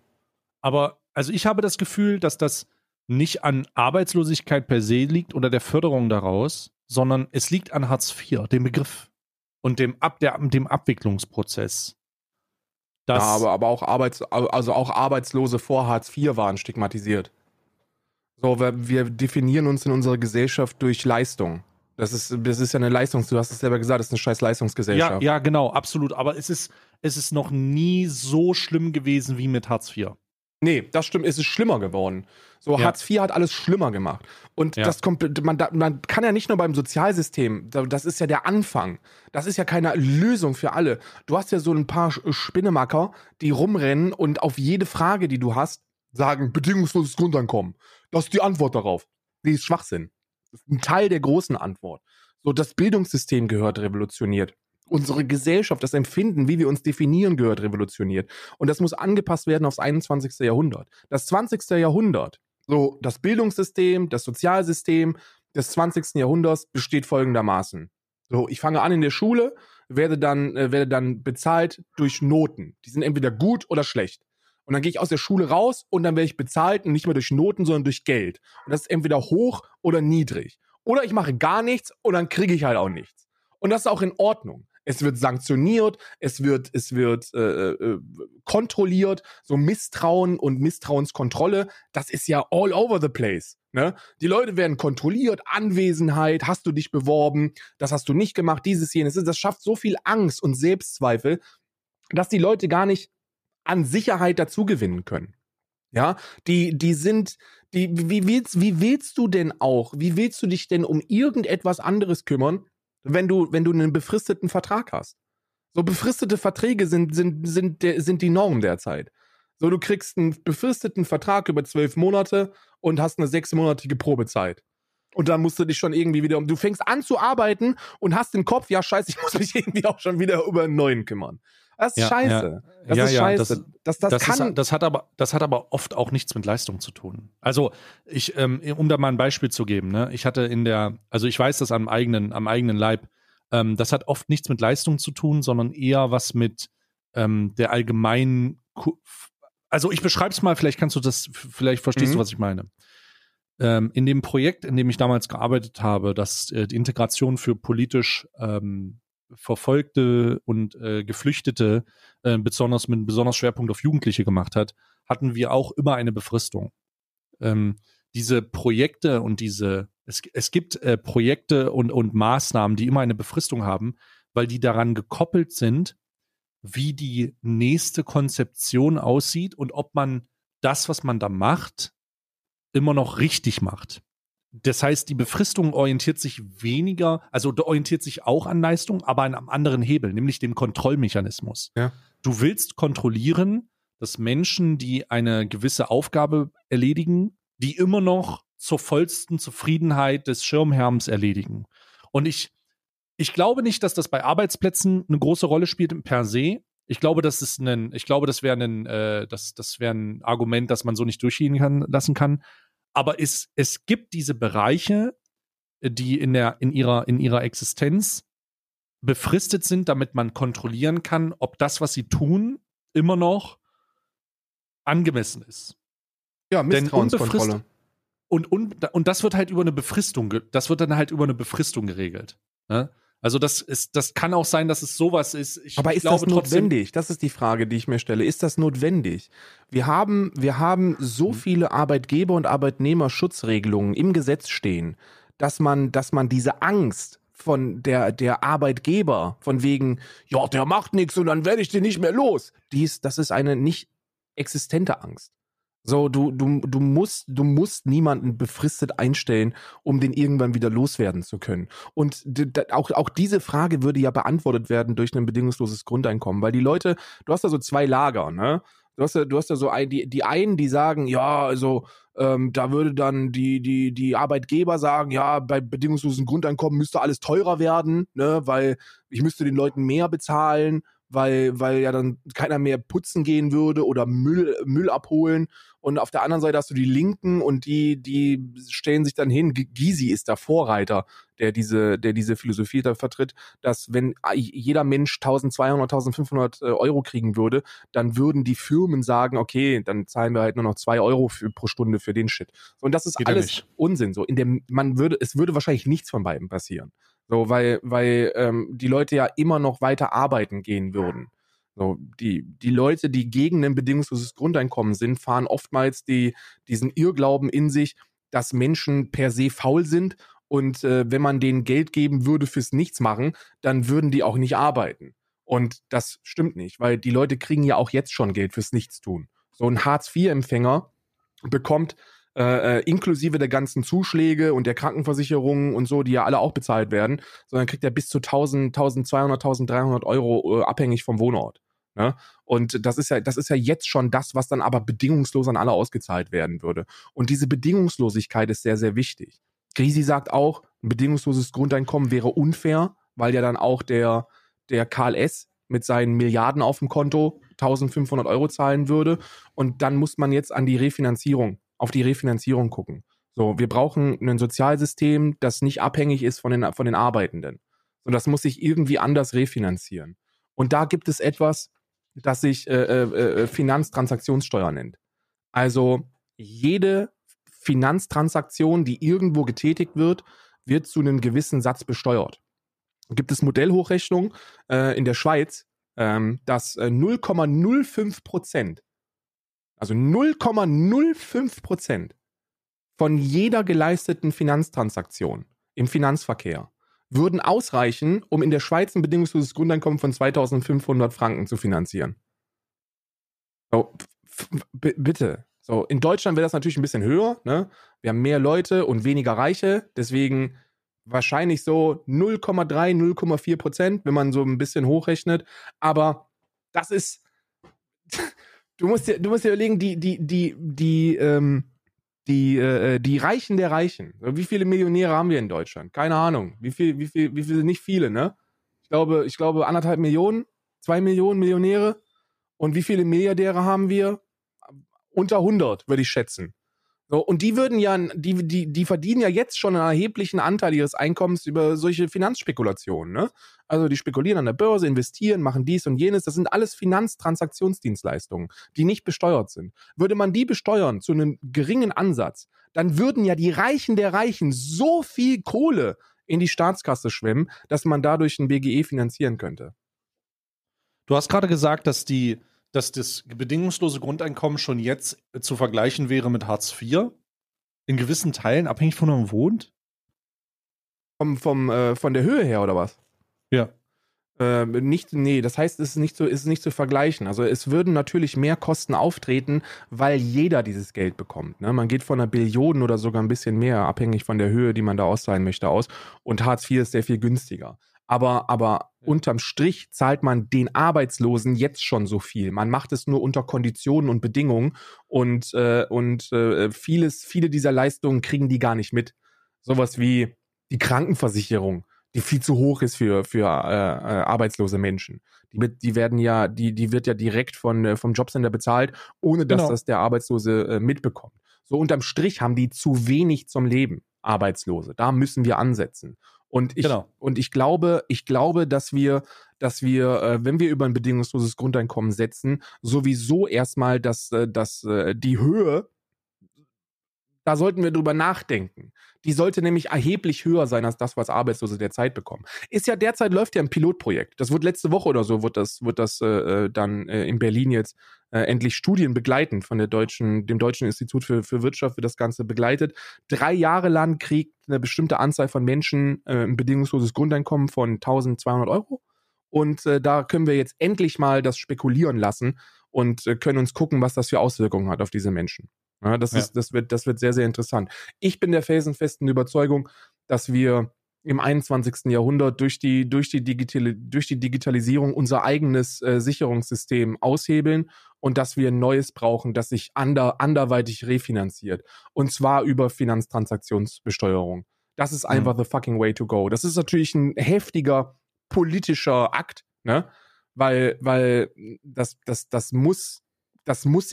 Aber, also ich habe das Gefühl, dass das nicht an Arbeitslosigkeit per se liegt oder der Förderung daraus, sondern es liegt an Hartz IV, dem Begriff und dem Abwicklungsprozess. Das ja, aber auch auch Arbeitslose vor Hartz IV waren stigmatisiert. So, wir definieren uns in unserer Gesellschaft durch Leistung. Das ist ja eine du hast es selber gesagt, das ist eine scheiß Leistungsgesellschaft. Ja, genau, absolut. Aber es ist noch nie so schlimm gewesen wie mit Hartz IV. Nee, das stimmt, es ist schlimmer geworden. So, ja. Hartz IV hat alles schlimmer gemacht. Und ja. Man kann ja nicht nur beim Sozialsystem, das ist ja der Anfang. Das ist ja keine Lösung für alle. Du hast ja so ein paar Spinnemacker, die rumrennen und auf jede Frage, die du hast, sagen, bedingungsloses Grundeinkommen. Das ist die Antwort darauf. Die ist Schwachsinn. Ein Teil der großen Antwort. So, das Bildungssystem gehört revolutioniert. Unsere Gesellschaft, das Empfinden, wie wir uns definieren, gehört revolutioniert. Und das muss angepasst werden aufs 21. Jahrhundert. Das 20. Jahrhundert, so das Bildungssystem, das Sozialsystem des 20. Jahrhunderts besteht folgendermaßen. So, ich fange an in der Schule, werde dann bezahlt durch Noten. Die sind entweder gut oder schlecht. Und dann gehe ich aus der Schule raus und dann werde ich bezahlt und nicht mehr durch Noten, sondern durch Geld. Und das ist entweder hoch oder niedrig. Oder ich mache gar nichts und dann kriege ich halt auch nichts. Und das ist auch in Ordnung. Es wird sanktioniert, es wird kontrolliert, so Misstrauen und Misstrauenskontrolle, das ist ja all over the place. Ne? Die Leute werden kontrolliert, Anwesenheit, hast du dich beworben, das hast du nicht gemacht, dieses, jenes. Das schafft so viel Angst und Selbstzweifel, dass die Leute gar nicht an Sicherheit dazu gewinnen können. Ja, wie willst du dich denn um irgendetwas anderes kümmern, wenn du einen befristeten Vertrag hast? So befristete Verträge sind die Norm derzeit. So, du kriegst einen befristeten Vertrag über 12 Monate und hast eine 6-monatige Probezeit. Und dann musst du dich schon irgendwie wieder du fängst an zu arbeiten und hast im Kopf, ja, scheiße, ich muss mich irgendwie auch schon wieder über einen neuen kümmern. Das ist scheiße. Das ist scheiße. Das hat aber oft auch nichts mit Leistung zu tun. Also, um da mal ein Beispiel zu geben, ne? Ich hatte ich weiß das am eigenen Leib, das hat oft nichts mit Leistung zu tun, sondern eher was mit der allgemeinen, also ich beschreibe es mal, vielleicht verstehst du, was ich meine. In dem Projekt, in dem ich damals gearbeitet habe, das die Integration für politisch Verfolgte und Geflüchtete mit besonders Schwerpunkt auf Jugendliche gemacht hat, hatten wir auch immer eine Befristung. Diese Projekte und es gibt Projekte und Maßnahmen, die immer eine Befristung haben, weil die daran gekoppelt sind, wie die nächste Konzeption aussieht und ob man das, was man da macht, immer noch richtig macht. Das heißt, die Befristung orientiert sich weniger, also orientiert sich auch an Leistung, aber an einem anderen Hebel, nämlich dem Kontrollmechanismus. Ja. Du willst kontrollieren, dass Menschen, die eine gewisse Aufgabe erledigen, die immer noch zur vollsten Zufriedenheit des Schirmherrens erledigen. Und ich glaube nicht, dass das bei Arbeitsplätzen eine große Rolle spielt per se. Ich glaube, das wäre ein Argument, das man so nicht durchgehen lassen kann. Aber es gibt diese Bereiche, die in ihrer Existenz befristet sind, damit man kontrollieren kann, ob das, was sie tun, immer noch angemessen ist. Ja, Misstrauenskontrolle. Und das wird halt über eine Befristung, geregelt. Ne? Also das kann auch sein, dass es sowas ist. Aber ist das notwendig? Das ist die Frage, die ich mir stelle. Ist das notwendig? Wir haben so viele Arbeitgeber- und Arbeitnehmerschutzregelungen im Gesetz stehen, dass man diese Angst von der Arbeitgeber, von wegen, ja, der macht nichts und dann werde ich den nicht mehr los. Das ist eine nicht existente Angst. So, du musst niemanden befristet einstellen, um den irgendwann wieder loswerden zu können. Und auch diese Frage würde ja beantwortet werden durch ein bedingungsloses Grundeinkommen, weil die Leute, du hast da so zwei Lager, ne? Du hast da so die einen, die sagen, ja, also da würde dann die Arbeitgeber sagen, ja, bei bedingungslosem Grundeinkommen müsste alles teurer werden, ne? Weil ich müsste den Leuten mehr bezahlen, weil ja dann keiner mehr putzen gehen würde oder Müll abholen. Und auf der anderen Seite hast du die Linken und die stellen sich dann hin. Gysi ist der Vorreiter, der diese Philosophie da vertritt, dass wenn jeder Mensch 1200, 1500 Euro kriegen würde, dann würden die Firmen sagen, okay, dann zahlen wir halt nur noch 2 Euro pro Stunde für den Shit. Und das ist geht alles nicht. Unsinn. So. Es würde wahrscheinlich nichts von beiden passieren. So, weil die Leute ja immer noch weiter arbeiten gehen würden. So, die Leute, die gegen ein bedingungsloses Grundeinkommen sind, fahren oftmals diesen Irrglauben in sich, dass Menschen per se faul sind und wenn man denen Geld geben würde fürs Nichtsmachen, dann würden die auch nicht arbeiten. Und das stimmt nicht, weil die Leute kriegen ja auch jetzt schon Geld fürs Nichtstun. So ein Hartz-IV-Empfänger bekommt inklusive der ganzen Zuschläge und der Krankenversicherungen und so, die ja alle auch bezahlt werden, sondern kriegt er bis zu 1000, 1200, 1300 Euro abhängig vom Wohnort. Ne? Und das ist ja jetzt schon das, was dann aber bedingungslos an alle ausgezahlt werden würde. Und diese Bedingungslosigkeit ist sehr, sehr wichtig. Gysi sagt auch, ein bedingungsloses Grundeinkommen wäre unfair, weil ja dann auch der Karl S. mit seinen Milliarden auf dem Konto 1500 Euro zahlen würde. Und dann muss man jetzt an die Refinanzierung gucken. So, wir brauchen ein Sozialsystem, das nicht abhängig ist von den Arbeitenden. Und das muss sich irgendwie anders refinanzieren. Und da gibt es etwas, das sich Finanztransaktionssteuer nennt. Also jede Finanztransaktion, die irgendwo getätigt wird, wird zu einem gewissen Satz besteuert. Gibt es Modellhochrechnung in der Schweiz, dass 0,05%, also 0,05% von jeder geleisteten Finanztransaktion im Finanzverkehr würden ausreichen, um in der Schweiz ein bedingungsloses Grundeinkommen von 2500 Franken zu finanzieren. So, bitte. So, in Deutschland wäre das natürlich ein bisschen höher, ne? Wir haben mehr Leute und weniger Reiche, deswegen wahrscheinlich so 0,3, 0,4%, wenn man so ein bisschen hochrechnet. Aber das ist... Du musst dir überlegen, die Reichen der Reichen. Wie viele Millionäre haben wir in Deutschland? Keine Ahnung. Wie viele, nicht viele, ne? Ich glaube 1,5 Millionen, 2 Millionen Millionäre. Und wie viele Milliardäre haben wir? Unter 100, würde ich schätzen. So, und die verdienen ja jetzt schon einen erheblichen Anteil ihres Einkommens über solche Finanzspekulationen, ne? Also die spekulieren an der Börse, investieren, machen dies und jenes. Das sind alles Finanztransaktionsdienstleistungen, die nicht besteuert sind. Würde man die besteuern zu einem geringen Ansatz, dann würden ja die Reichen der Reichen so viel Kohle in die Staatskasse schwemmen, dass man dadurch ein BGE finanzieren könnte. Du hast gerade gesagt, dass das bedingungslose Grundeinkommen schon jetzt zu vergleichen wäre mit Hartz IV, in gewissen Teilen, abhängig von wo man wohnt? Von der Höhe her, oder was? Ja. Nee, das heißt, es ist nicht zu vergleichen. Also es würden natürlich mehr Kosten auftreten, weil jeder dieses Geld bekommt. Ne? Man geht von einer Billion oder sogar ein bisschen mehr, abhängig von der Höhe, die man da auszahlen möchte, aus. Und Hartz IV ist sehr viel günstiger. Aber unterm Strich zahlt man den Arbeitslosen jetzt schon so viel. Man macht es nur unter Konditionen und Bedingungen und viele dieser Leistungen kriegen die gar nicht mit. Sowas wie die Krankenversicherung, die viel zu hoch ist für arbeitslose Menschen. Die wird ja direkt vom Jobcenter bezahlt, ohne dass das der Arbeitslose mitbekommt. So unterm Strich haben die zu wenig zum Leben, Arbeitslose. Da müssen wir ansetzen. Und ich glaube, dass wir, wenn wir über ein bedingungsloses Grundeinkommen setzen, sowieso erstmal dass die Höhe, da sollten wir drüber nachdenken. Die sollte nämlich erheblich höher sein als das, was Arbeitslose derzeit bekommen. Derzeit läuft ja ein Pilotprojekt. Das wird letzte Woche oder so, wird das dann in Berlin jetzt endlich Studien begleiten von dem Deutschen Institut für Wirtschaft, wird das Ganze begleitet. 3 Jahre lang kriegt eine bestimmte Anzahl von Menschen ein bedingungsloses Grundeinkommen von 1.200 €. Und da können wir jetzt endlich mal das spekulieren lassen und können uns gucken, was das für Auswirkungen hat auf diese Menschen. Ja, das wird sehr, sehr interessant. Ich bin der felsenfesten Überzeugung, dass wir im 21. Jahrhundert durch die Digitalisierung unser eigenes Sicherungssystem aushebeln und dass wir ein neues brauchen, das sich anderweitig refinanziert. Und zwar über Finanztransaktionsbesteuerung. Das ist einfach the fucking way to go. Das ist natürlich ein heftiger politischer Akt, ne? Weil das muss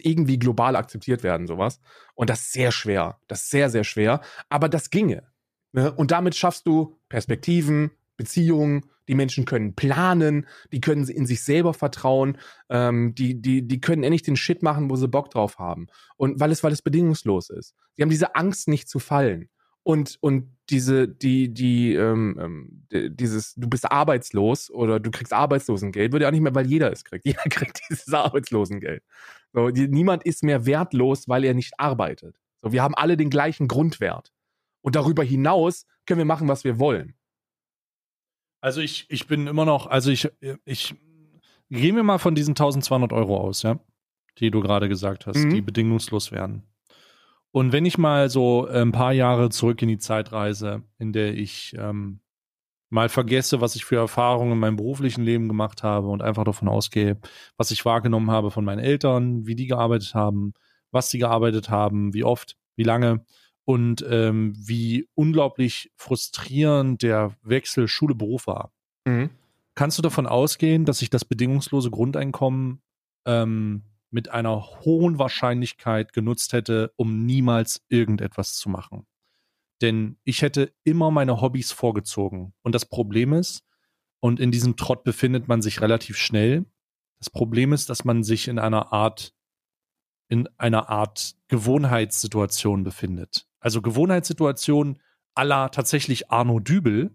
irgendwie global akzeptiert werden, sowas. Und das ist sehr schwer. Das ist sehr, sehr schwer. Aber das ginge. Ne? Und damit schaffst du Perspektiven, Beziehungen. Die Menschen können planen. Die können in sich selber vertrauen. Die können endlich den Shit machen, wo sie Bock drauf haben. Und weil es bedingungslos ist. Die haben diese Angst, nicht zu fallen. Und dieses, du bist arbeitslos oder du kriegst Arbeitslosengeld, wird ja auch nicht mehr, weil jeder es kriegt. Jeder kriegt dieses Arbeitslosengeld. So, niemand ist mehr wertlos, weil er nicht arbeitet. So, wir haben alle den gleichen Grundwert. Und darüber hinaus können wir machen, was wir wollen. Also ich bin immer noch, ich gehen wir mal von diesen 1.200 € aus, ja, die du gerade gesagt hast, die bedingungslos werden. Und wenn ich mal so ein paar Jahre zurück in die Zeit reise, in der ich mal vergesse, was ich für Erfahrungen in meinem beruflichen Leben gemacht habe und einfach davon ausgehe, was ich wahrgenommen habe von meinen Eltern, wie die gearbeitet haben, was sie gearbeitet haben, wie oft, wie lange und wie unglaublich frustrierend der Wechsel Schule-Beruf war. Mhm. Kannst du davon ausgehen, dass sich das bedingungslose Grundeinkommen mit einer hohen Wahrscheinlichkeit genutzt hätte, um niemals irgendetwas zu machen. Denn ich hätte immer meine Hobbys vorgezogen. Und das Problem ist, und in diesem Trott befindet man sich relativ schnell, das Problem ist, dass man sich in einer Art Gewohnheitssituation befindet. Also Gewohnheitssituation à la tatsächlich Arno Dübel,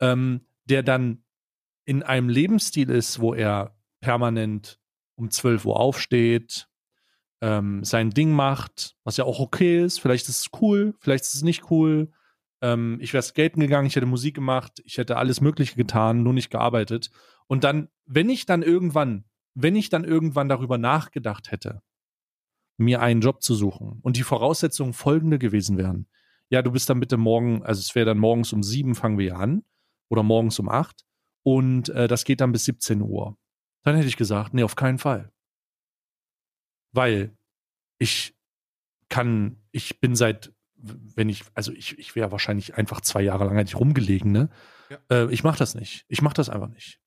der dann in einem Lebensstil ist, wo er permanent um 12 Uhr aufsteht, sein Ding macht, was ja auch okay ist. Vielleicht ist es cool, vielleicht ist es nicht cool. Ich wäre skaten gegangen, ich hätte Musik gemacht, ich hätte alles Mögliche getan, nur nicht gearbeitet. Und dann, wenn ich dann irgendwann darüber nachgedacht hätte, mir einen Job zu suchen und die Voraussetzungen folgende gewesen wären. Ja, du bist dann bitte morgen, also es wäre dann morgens um 7 fangen wir ja an oder morgens um 8 und das geht dann bis 17 Uhr. Dann hätte ich gesagt, nee, auf keinen Fall. Weil ich wäre wahrscheinlich einfach 2 Jahre lang eigentlich rumgelegen, ne? Ja. Ich mache das nicht. Ich mache das einfach nicht.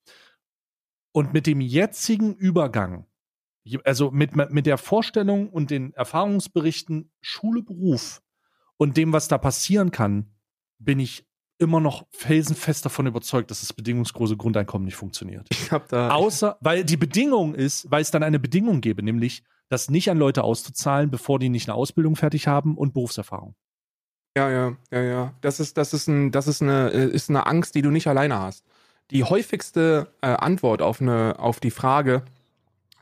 Und mit dem jetzigen Übergang, also mit der Vorstellung und den Erfahrungsberichten Schule, Beruf und dem, was da passieren kann, bin ich immer noch felsenfest davon überzeugt, dass das bedingungslose Grundeinkommen nicht funktioniert. Weil es dann eine Bedingung gäbe, nämlich das nicht an Leute auszuzahlen, bevor die nicht eine Ausbildung fertig haben und Berufserfahrung. Ja. Das ist eine Angst, die du nicht alleine hast. Die häufigste Antwort auf die Frage,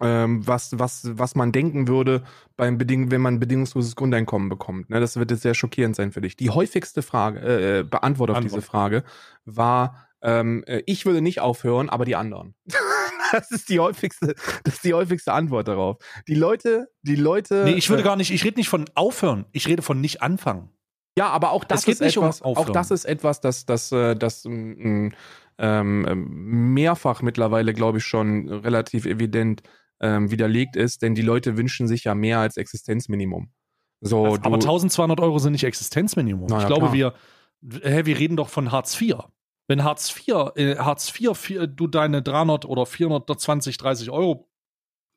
was man denken würde, wenn man ein bedingungsloses Grundeinkommen bekommt. Ne, das wird jetzt sehr schockierend sein für dich. Die häufigste Frage, Beantwortung auf diese Frage war, Ich würde nicht aufhören, aber die anderen. Das ist die häufigste Antwort darauf. Die Leute. Nee, ich würde gar nicht, ich rede nicht von aufhören, ich rede von nicht anfangen. Ja, aber auch das ist etwas, das mehrfach mittlerweile, glaube ich, schon relativ evident widerlegt ist, denn die Leute wünschen sich ja mehr als Existenzminimum. So, aber 1.200 Euro sind nicht Existenzminimum. Naja, ich glaube, wir reden doch von Hartz IV. Wenn Hartz IV du deine 300 oder 420, 30 Euro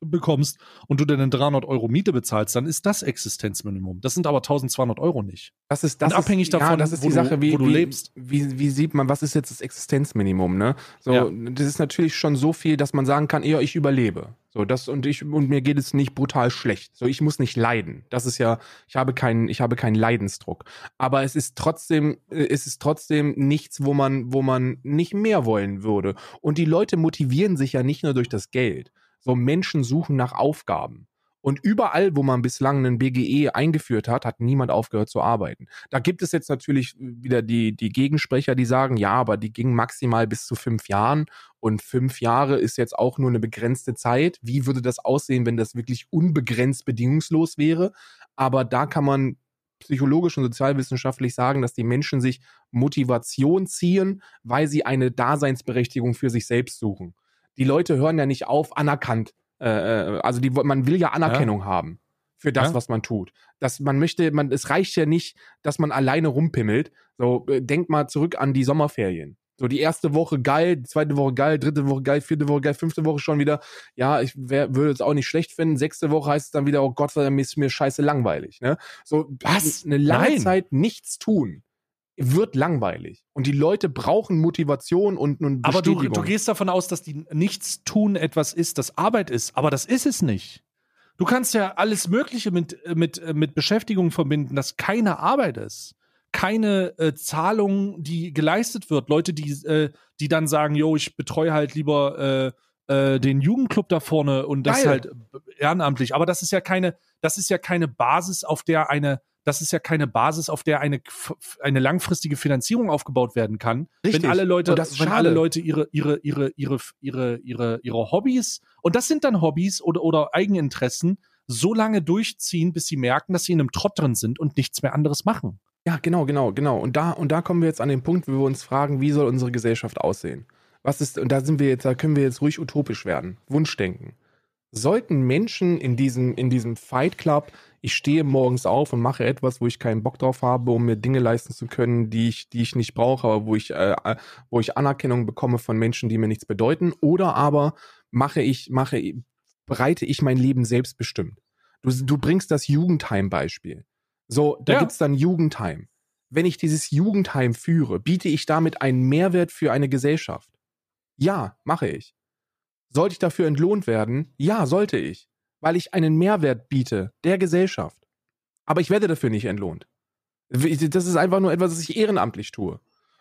bekommst und du deine 300 Euro Miete bezahlst, dann ist das Existenzminimum. Das sind aber 1.200 Euro nicht. Das ist abhängig davon, wo du lebst. Wie sieht man, was ist jetzt das Existenzminimum? Ne? So, ja. Das ist natürlich schon so viel, dass man sagen kann, ich überlebe. So, und mir geht es nicht brutal schlecht. So, ich muss nicht leiden. Das ist ja, ich habe keinen Leidensdruck. Aber es ist trotzdem nichts, wo man nicht mehr wollen würde. Und die Leute motivieren sich ja nicht nur durch das Geld. So, Menschen suchen nach Aufgaben. Und überall, wo man bislang einen BGE eingeführt hat, hat niemand aufgehört zu arbeiten. Da gibt es jetzt natürlich wieder die Gegensprecher, die sagen, ja, aber die gingen maximal bis zu 5 Jahren. Und 5 Jahre ist jetzt auch nur eine begrenzte Zeit. Wie würde das aussehen, wenn das wirklich unbegrenzt bedingungslos wäre? Aber da kann man psychologisch und sozialwissenschaftlich sagen, dass die Menschen sich Motivation ziehen, weil sie eine Daseinsberechtigung für sich selbst suchen. Die Leute hören ja nicht auf, anerkannt. Also man will ja Anerkennung haben für das, was man tut. Dass es reicht ja nicht, dass man alleine rumpimmelt. So, denkt mal zurück an die Sommerferien. So, die erste Woche geil, die zweite Woche geil, dritte Woche geil, vierte Woche geil, fünfte Woche schon wieder. Ja, würde es auch nicht schlecht finden. Sechste Woche heißt es dann wieder, oh Gott sei Dank, ist mir scheiße langweilig. Ne? So, eine lange Zeit nichts tun wird langweilig. Und die Leute brauchen Motivation und Bestätigung. Aber du gehst davon aus, dass die Nichtstun etwas ist, das Arbeit ist. Aber das ist es nicht. Du kannst ja alles Mögliche mit Beschäftigung verbinden, das keine Arbeit ist. Keine Zahlung, die geleistet wird. Leute, die dann sagen, yo, ich betreue halt lieber den Jugendclub da vorne und das halt ehrenamtlich. Aber das ist ja keine Basis, auf der eine langfristige Finanzierung aufgebaut werden kann. Richtig. Wenn alle Leute ihre Hobbys, und das sind dann Hobbys oder Eigeninteressen, so lange durchziehen, bis sie merken, dass sie in einem Trott drin sind und nichts mehr anderes machen. Ja, genau. Und da kommen wir jetzt an den Punkt, wo wir uns fragen, wie soll unsere Gesellschaft aussehen? Da können wir jetzt ruhig utopisch werden. Wunschdenken. Sollten Menschen in diesem Fight Club, ich stehe morgens auf und mache etwas, wo ich keinen Bock drauf habe, um mir Dinge leisten zu können, die ich nicht brauche, aber wo ich Anerkennung bekomme von Menschen, die mir nichts bedeuten, oder aber bereite ich mein Leben selbstbestimmt. Du bringst das Jugendheim-Beispiel. So, da gibt's dann Jugendheim. Wenn ich dieses Jugendheim führe, biete ich damit einen Mehrwert für eine Gesellschaft? Ja, mache ich. Sollte ich dafür entlohnt werden? Ja, sollte ich. Weil ich einen Mehrwert biete der Gesellschaft. Aber ich werde dafür nicht entlohnt. Das ist einfach nur etwas, das ich ehrenamtlich tue.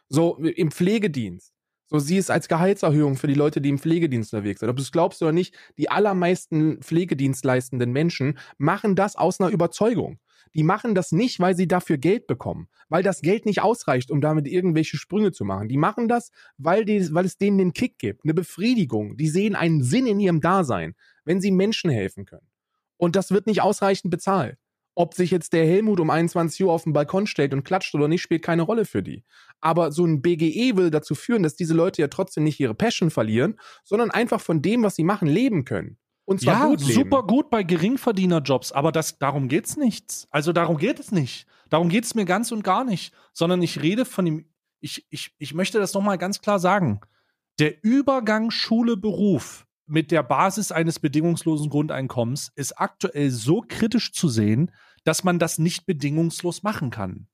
So im Pflegedienst. So sieh es als Gehaltserhöhung für die Leute, die im Pflegedienst unterwegs sind. Ob du es glaubst oder nicht, die allermeisten pflegedienstleistenden Menschen machen das aus einer Überzeugung. Die machen das nicht, weil sie dafür Geld bekommen. Weil das Geld nicht ausreicht, um damit irgendwelche Sprünge zu machen. Die machen das, weil es denen den Kick gibt, eine Befriedigung. Die sehen einen Sinn in ihrem Dasein, wenn sie Menschen helfen können. Und das wird nicht ausreichend bezahlt. Ob sich jetzt der Helmut um 21 Uhr auf den Balkon stellt und klatscht oder nicht, spielt keine Rolle für die. Aber so ein BGE will dazu führen, dass diese Leute ja trotzdem nicht ihre Passion verlieren, sondern einfach von dem, was sie machen, leben können. Und zwar ja, gut super gut bei Geringverdienerjobs, aber darum geht's nichts. Also darum geht es nicht. Darum geht es mir ganz und gar nicht. Sondern ich rede von dem, ich möchte das nochmal ganz klar sagen. Der Übergang Schule-Beruf mit der Basis eines bedingungslosen Grundeinkommens ist aktuell so kritisch zu sehen, dass man das nicht bedingungslos machen kann.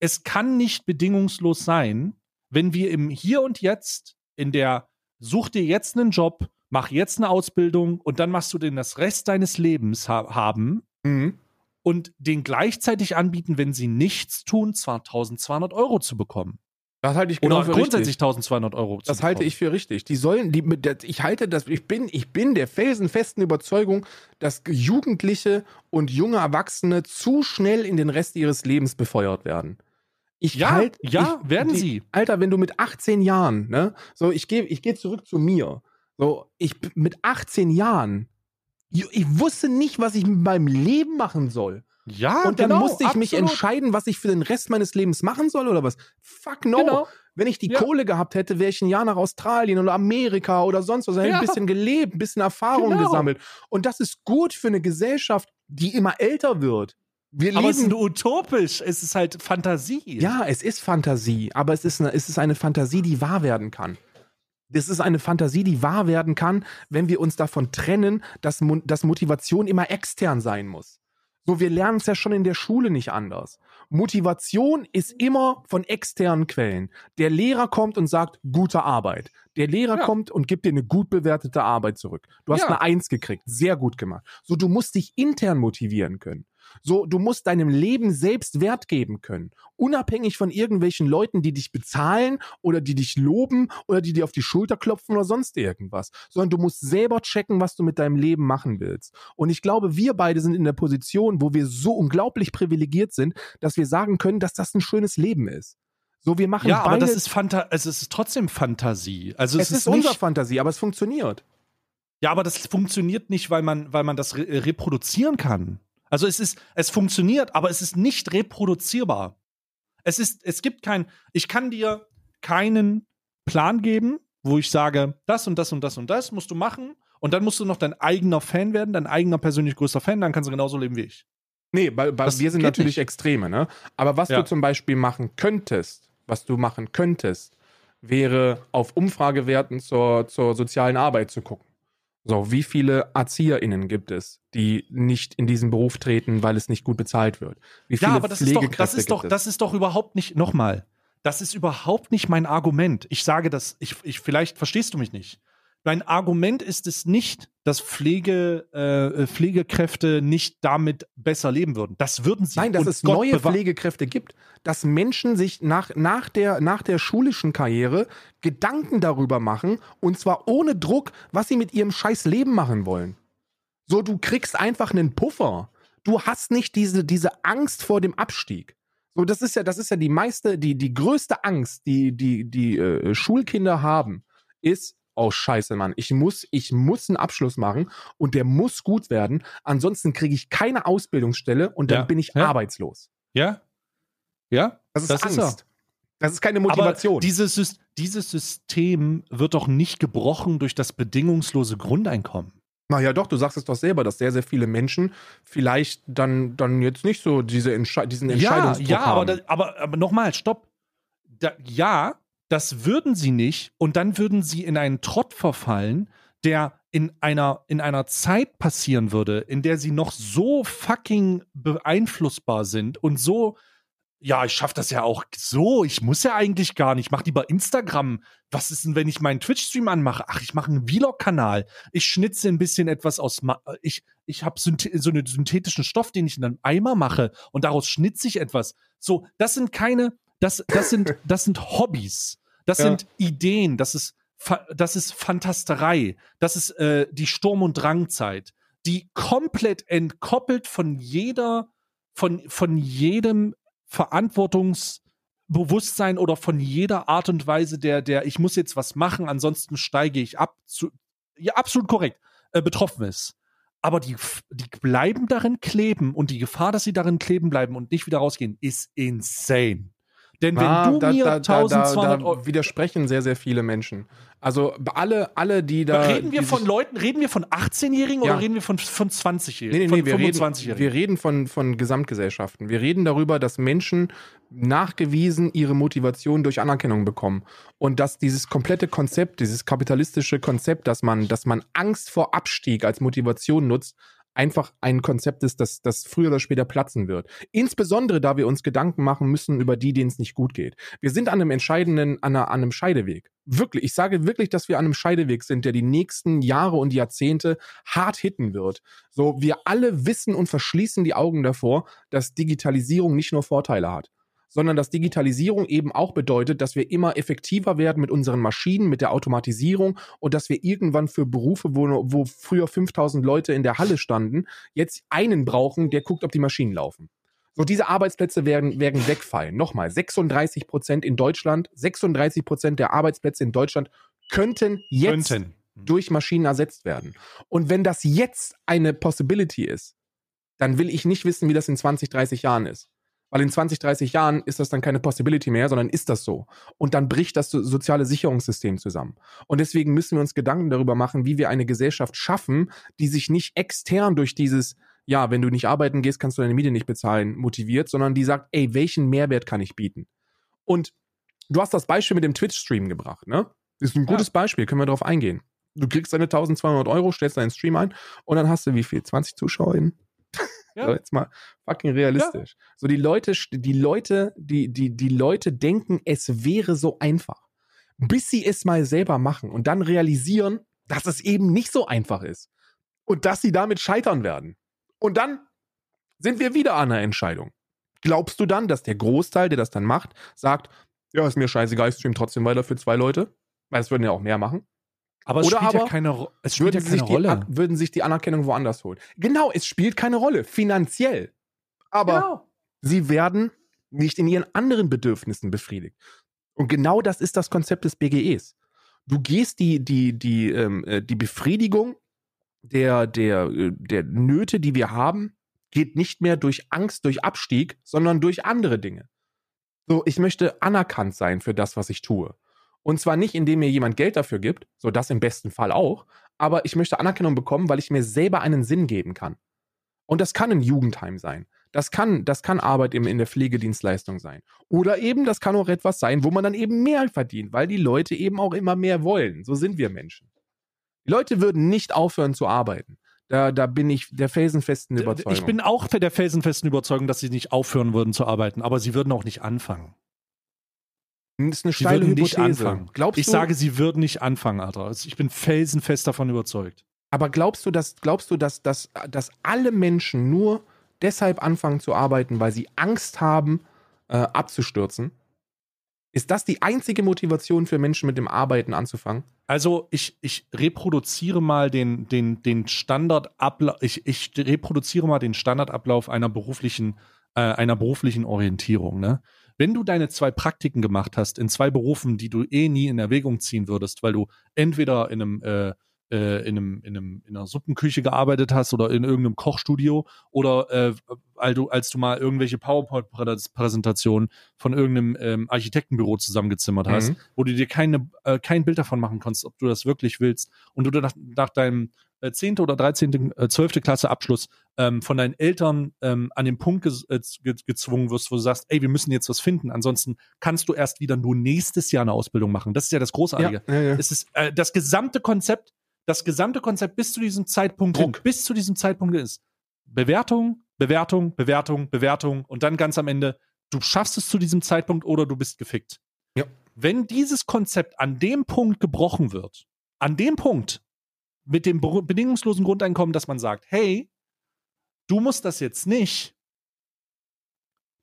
Es kann nicht bedingungslos sein, wenn wir im Hier und Jetzt in der Such dir jetzt einen Job, mach jetzt eine Ausbildung und dann machst du den das Rest deines Lebens haben und den gleichzeitig anbieten, wenn sie nichts tun, zwar 1.200 Euro zu bekommen. Das halte ich genau für richtig. Oder grundsätzlich 1.200 Euro zu bekommen. Das halte ich für richtig. Ich bin der felsenfesten Überzeugung, dass Jugendliche und junge Erwachsene zu schnell in den Rest ihres Lebens befeuert werden. werden sie. Alter, wenn du mit 18 Jahren, ne, so, ich geh zurück zu mir. So, mit 18 Jahren, ich wusste nicht, was ich mit meinem Leben machen soll. Ja, und dann musste ich mich entscheiden, was ich für den Rest meines Lebens machen soll oder was. Fuck no. Genau. Wenn ich die Kohle gehabt hätte, wäre ich ein Jahr nach Australien oder Amerika oder sonst was. Hätte ein bisschen gelebt, ein bisschen Erfahrung gesammelt. Und das ist gut für eine Gesellschaft, die immer älter wird. Aber es ist nur utopisch, es ist halt Fantasie. Ja, es ist Fantasie, aber es ist eine Fantasie, die wahr werden kann. Das ist eine Fantasie, die wahr werden kann, wenn wir uns davon trennen, dass Motivation immer extern sein muss. So, wir lernen es ja schon in der Schule nicht anders. Motivation ist immer von externen Quellen. Der Lehrer kommt und sagt, gute Arbeit. Der Lehrer kommt und gibt dir eine gut bewertete Arbeit zurück. Du hast eine 1 gekriegt, sehr gut gemacht. So, du musst dich intern motivieren können. So, du musst deinem Leben selbst Wert geben können. Unabhängig von irgendwelchen Leuten, die dich bezahlen oder die dich loben oder die dir auf die Schulter klopfen oder sonst irgendwas. Sondern du musst selber checken, was du mit deinem Leben machen willst. Und ich glaube, wir beide sind in der Position, wo wir so unglaublich privilegiert sind, dass wir sagen können, dass das ein schönes Leben ist. So, wir machen beide... Ja, aber das ist es ist trotzdem Fantasie. Also es ist unsere Fantasie, aber es funktioniert. Ja, aber das funktioniert nicht, weil man das reproduzieren kann. Also es funktioniert, aber es ist nicht reproduzierbar. Es gibt kein, ich kann dir keinen Plan geben, wo ich sage, das und das und das und das musst du machen und dann musst du noch dein eigener Fan werden, dein eigener persönlich größter Fan, dann kannst du genauso leben wie ich. Nee, wir sind natürlich Extreme, ne? Aber was du zum Beispiel machen könntest, wäre auf Umfragewerten zur sozialen Arbeit zu gucken. So, wie viele ErzieherInnen gibt es, die nicht in diesen Beruf treten, weil es nicht gut bezahlt wird? Wie viele Pflegekräfte gibt es? Das ist doch überhaupt nicht, nochmal, das ist überhaupt nicht mein Argument. Ich sage das, vielleicht verstehst du mich nicht. Mein Argument ist es nicht, dass Pflegekräfte nicht damit besser leben würden. Das würden sie. Nein, dass es neue Pflegekräfte gibt, dass Menschen sich nach der schulischen Karriere Gedanken darüber machen, und zwar ohne Druck, was sie mit ihrem scheiß Leben machen wollen. So, du kriegst einfach einen Puffer. Du hast nicht diese Angst vor dem Abstieg. So, das ist ja die größte Angst, die Schulkinder haben, ist: Oh, scheiße, Mann. Ich muss einen Abschluss machen und der muss gut werden. Ansonsten kriege ich keine Ausbildungsstelle und dann bin ich arbeitslos. Ja? Ja? Das ist Angst. Das ist keine Motivation. Aber dieses System wird doch nicht gebrochen durch das bedingungslose Grundeinkommen. Naja, doch, du sagst es doch selber, dass sehr, sehr viele Menschen vielleicht dann jetzt nicht so diesen Entscheidungsdruck haben. Ja, aber nochmal, stopp. Das würden sie nicht, und dann würden sie in einen Trott verfallen, der in einer Zeit passieren würde, in der sie noch so fucking beeinflussbar sind und so, ja, ich schaff das ja auch so, ich muss ja eigentlich gar nicht, mach lieber Instagram, was ist denn, wenn ich meinen Twitch-Stream anmache? Ach, ich mache einen Vlog-Kanal, ich schnitze ein bisschen etwas aus, ich habe so einen synthetischen Stoff, den ich in einem Eimer mache und daraus schnitze ich etwas. So, das sind keine... Das sind Hobbys, das sind Ideen, das ist Fantasterei, das ist die Sturm- und Drangzeit, die komplett entkoppelt von jedem Verantwortungsbewusstsein oder von jeder Art und Weise der ich muss jetzt was machen, ansonsten steige ich ab, absolut korrekt, betroffen ist. Aber die bleiben darin kleben, und die Gefahr, dass sie darin kleben bleiben und nicht wieder rausgehen, ist insane. Denn wenn mir 1200 Euro... widersprechen sehr, sehr viele Menschen. Also alle, die da... Reden wir von 18-Jährigen oder reden wir von 20-Jährigen? Nee, wir 25-Jährigen. Wir reden von Gesamtgesellschaften. Wir reden darüber, dass Menschen nachgewiesen ihre Motivation durch Anerkennung bekommen. Und dass dieses komplette Konzept, dieses kapitalistische Konzept, dass man Angst vor Abstieg als Motivation nutzt, einfach ein Konzept ist, das früher oder später platzen wird. Insbesondere, da wir uns Gedanken machen müssen über die, denen es nicht gut geht. Wir sind an einem Scheideweg. Wirklich, ich sage wirklich, dass wir an einem Scheideweg sind, der die nächsten Jahre und Jahrzehnte hart hitten wird. So, wir alle wissen und verschließen die Augen davor, dass Digitalisierung nicht nur Vorteile hat, sondern dass Digitalisierung eben auch bedeutet, dass wir immer effektiver werden mit unseren Maschinen, mit der Automatisierung, und dass wir irgendwann für Berufe, wo früher 5000 Leute in der Halle standen, jetzt einen brauchen, der guckt, ob die Maschinen laufen. So, diese Arbeitsplätze werden wegfallen. Nochmal, 36% in Deutschland, 36% der Arbeitsplätze in Deutschland könnten jetzt durch Maschinen ersetzt werden. Und wenn das jetzt eine Possibility ist, dann will ich nicht wissen, wie das in 20, 30 Jahren ist. Weil in 20, 30 Jahren ist das dann keine Possibility mehr, sondern ist das so. Und dann bricht das soziale Sicherungssystem zusammen. Und deswegen müssen wir uns Gedanken darüber machen, wie wir eine Gesellschaft schaffen, die sich nicht extern durch dieses, ja, wenn du nicht arbeiten gehst, kannst du deine Miete nicht bezahlen, motiviert, sondern die sagt, ey, welchen Mehrwert kann ich bieten? Und du hast das Beispiel mit dem Twitch-Stream gebracht, ne? Ist ein gutes Beispiel, können wir darauf eingehen. Du kriegst deine 1.200 €, stellst deinen Stream ein und dann hast du wie viel? 20 ZuschauerInnen? Ja. So, jetzt mal fucking realistisch. Ja. So, die Leute denken, es wäre so einfach. Bis sie es mal selber machen und dann realisieren, dass es eben nicht so einfach ist. Und dass sie damit scheitern werden. Und dann sind wir wieder an einer Entscheidung. Glaubst du dann, dass der Großteil, der das dann macht, sagt, ja, ist mir scheißegal, ich stream trotzdem weiter für 2 Leute? Weil es würden ja auch mehr machen. Aber es oder spielt aber, ja keine, es spielt ja keine Rolle. Würden sich die Anerkennung woanders holen. Genau, es spielt keine Rolle, finanziell. Aber sie werden nicht in ihren anderen Bedürfnissen befriedigt. Und genau das ist das Konzept des BGEs. Du gehst die Befriedigung der Nöte, die wir haben, geht nicht mehr durch Angst, durch Abstieg, sondern durch andere Dinge. So, ich möchte anerkannt sein für das, was ich tue. Und zwar nicht, indem mir jemand Geld dafür gibt, so das im besten Fall auch, aber ich möchte Anerkennung bekommen, weil ich mir selber einen Sinn geben kann. Und das kann ein Jugendheim sein. Das kann Arbeit in der Pflegedienstleistung sein. Oder eben, das kann auch etwas sein, wo man dann eben mehr verdient, weil die Leute eben auch immer mehr wollen. So sind wir Menschen. Die Leute würden nicht aufhören zu arbeiten. Da bin ich der felsenfesten Überzeugung. Ich bin auch der felsenfesten Überzeugung, dass sie nicht aufhören würden zu arbeiten, aber sie würden auch nicht anfangen. Das ist eine steile Hypothese. Ich sage, sie würden nicht anfangen, Alter. Ich bin felsenfest davon überzeugt. Aber glaubst du, dass alle Menschen nur deshalb anfangen zu arbeiten, weil sie Angst haben, abzustürzen? Ist das die einzige Motivation für Menschen, mit dem Arbeiten anzufangen? Also ich reproduziere mal den Standardablauf. Ich reproduziere mal den Standardablauf einer beruflichen Orientierung, ne? Wenn du deine 2 Praktiken gemacht hast in 2 Berufen, die du eh nie in Erwägung ziehen würdest, weil du entweder in einer Suppenküche gearbeitet hast oder in irgendeinem Kochstudio oder als du mal irgendwelche PowerPoint-Präsentationen von irgendeinem Architektenbüro zusammengezimmert hast, wo du dir kein Bild davon machen kannst, ob du das wirklich willst und du nach deinem 10. oder 13., 12. Klasse Abschluss von deinen Eltern an den Punkt gezwungen wirst, wo du sagst, ey, wir müssen jetzt was finden, ansonsten kannst du erst wieder nur nächstes Jahr eine Ausbildung machen. Das ist ja das Großartige. Ja. Es ist das gesamte Konzept bis zu diesem Zeitpunkt ist Bewertung, Bewertung, Bewertung, Bewertung und dann ganz am Ende, du schaffst es zu diesem Zeitpunkt oder du bist gefickt. Ja. Wenn dieses Konzept an dem Punkt gebrochen wird, mit dem bedingungslosen Grundeinkommen, dass man sagt, hey, du musst das jetzt nicht,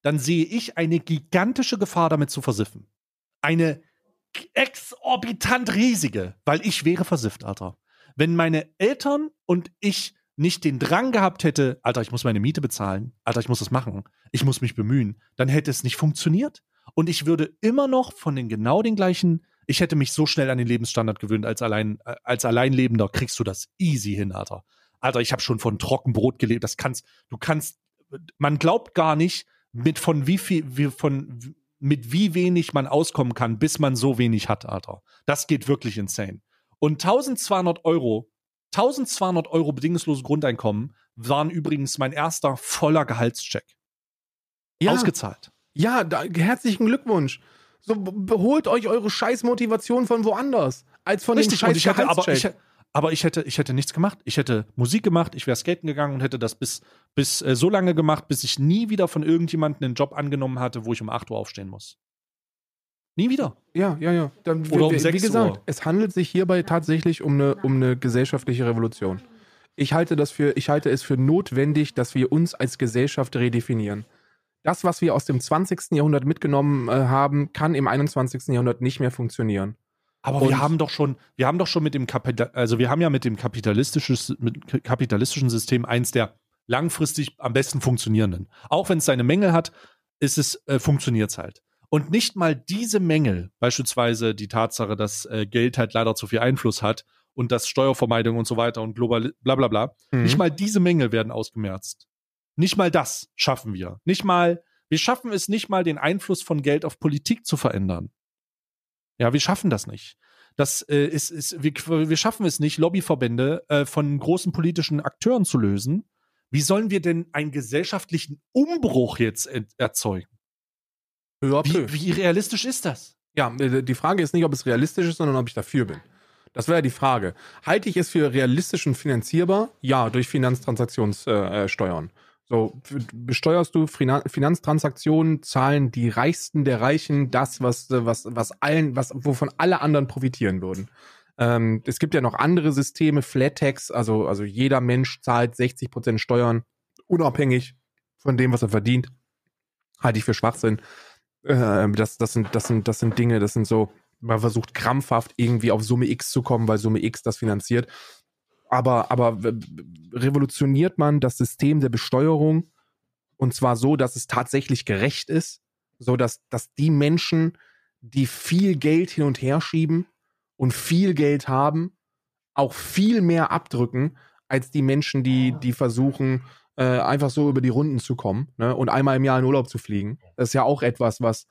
dann sehe ich eine gigantische Gefahr, damit zu versiffen. Eine exorbitant riesige, weil ich wäre versifft, Alter. Wenn meine Eltern und ich nicht den Drang gehabt hätte, Alter, ich muss meine Miete bezahlen, Alter, ich muss das machen, ich muss mich bemühen, dann hätte es nicht funktioniert. Und ich würde immer noch von den genau den gleichen. Ich hätte mich so schnell an den Lebensstandard gewöhnt, als Alleinlebender kriegst du das easy hin, Alter. Alter, ich habe schon von Trockenbrot gelebt. Man glaubt gar nicht, mit wie wenig man auskommen kann, bis man so wenig hat, Alter. Das geht wirklich insane. Und 1.200 € bedingungsloses Grundeinkommen waren übrigens mein erster voller Gehaltscheck. Ja. Ausgezahlt. Ja, herzlichen Glückwunsch. So, holt euch eure Scheißmotivation von woanders, als von dem Scheiß-Gehaltscheck. Aber ich hätte nichts gemacht. Ich hätte Musik gemacht, ich wäre skaten gegangen und hätte das bis so lange gemacht, bis ich nie wieder von irgendjemandem einen Job angenommen hatte, wo ich um 8 Uhr aufstehen muss. Nie wieder. Ja. Oder um 6 Uhr. Wie gesagt, es handelt sich hierbei tatsächlich um eine gesellschaftliche Revolution. Ich halte es für notwendig, dass wir uns als Gesellschaft redefinieren. Das, was wir aus dem 20. Jahrhundert mitgenommen haben, kann im 21. Jahrhundert nicht mehr funktionieren. Aber wir haben mit dem kapitalistischen System eins der langfristig am besten funktionierenden. Auch wenn es seine Mängel hat, funktioniert es halt. Und nicht mal diese Mängel, beispielsweise die Tatsache, dass Geld halt leider zu viel Einfluss hat und dass Steuervermeidung und so weiter und global bla bla bla, nicht mal diese Mängel werden ausgemerzt. Nicht mal das schaffen wir. Wir schaffen es nicht mal, den Einfluss von Geld auf Politik zu verändern. Ja, wir schaffen das nicht. Wir schaffen es nicht, Lobbyverbände von großen politischen Akteuren zu lösen. Wie sollen wir denn einen gesellschaftlichen Umbruch jetzt erzeugen? Wie realistisch ist das? Ja, die Frage ist nicht, ob es realistisch ist, sondern ob ich dafür bin. Das wäre die Frage. Halte ich es für realistisch und finanzierbar? Ja, durch Finanztransaktionssteuern. So, besteuerst du Finanztransaktionen, zahlen die Reichsten der Reichen das, wovon alle anderen profitieren würden. Es gibt ja noch andere Systeme, Flat Tax, also jeder Mensch zahlt 60% Steuern, unabhängig von dem, was er verdient. Halte ich für Schwachsinn. Das sind Dinge, das sind so, man versucht krampfhaft irgendwie auf Summe X zu kommen, weil Summe X das finanziert. Aber revolutioniert man das System der Besteuerung, und zwar so, dass es tatsächlich gerecht ist, so dass die Menschen, die viel Geld hin und her schieben und viel Geld haben, auch viel mehr abdrücken, als die Menschen, die versuchen, einfach so über die Runden zu kommen, ne, und einmal im Jahr in Urlaub zu fliegen. Das ist ja auch etwas, was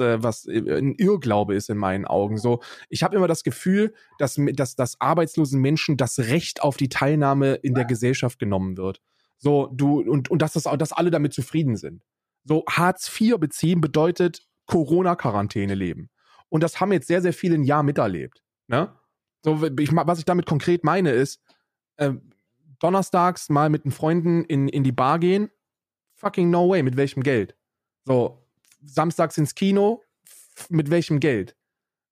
ein Irrglaube ist in meinen Augen. So, ich habe immer das Gefühl, dass arbeitslosen Menschen das Recht auf die Teilnahme in der Gesellschaft genommen wird. So, dass alle damit zufrieden sind. So, Hartz IV beziehen bedeutet Corona-Quarantäne leben. Und das haben jetzt sehr, sehr viele ein Jahr miterlebt. Ne? So, was ich damit konkret meine ist, donnerstags mal mit den Freunden in die Bar gehen, fucking no way, mit welchem Geld? So, samstags ins Kino, mit welchem Geld?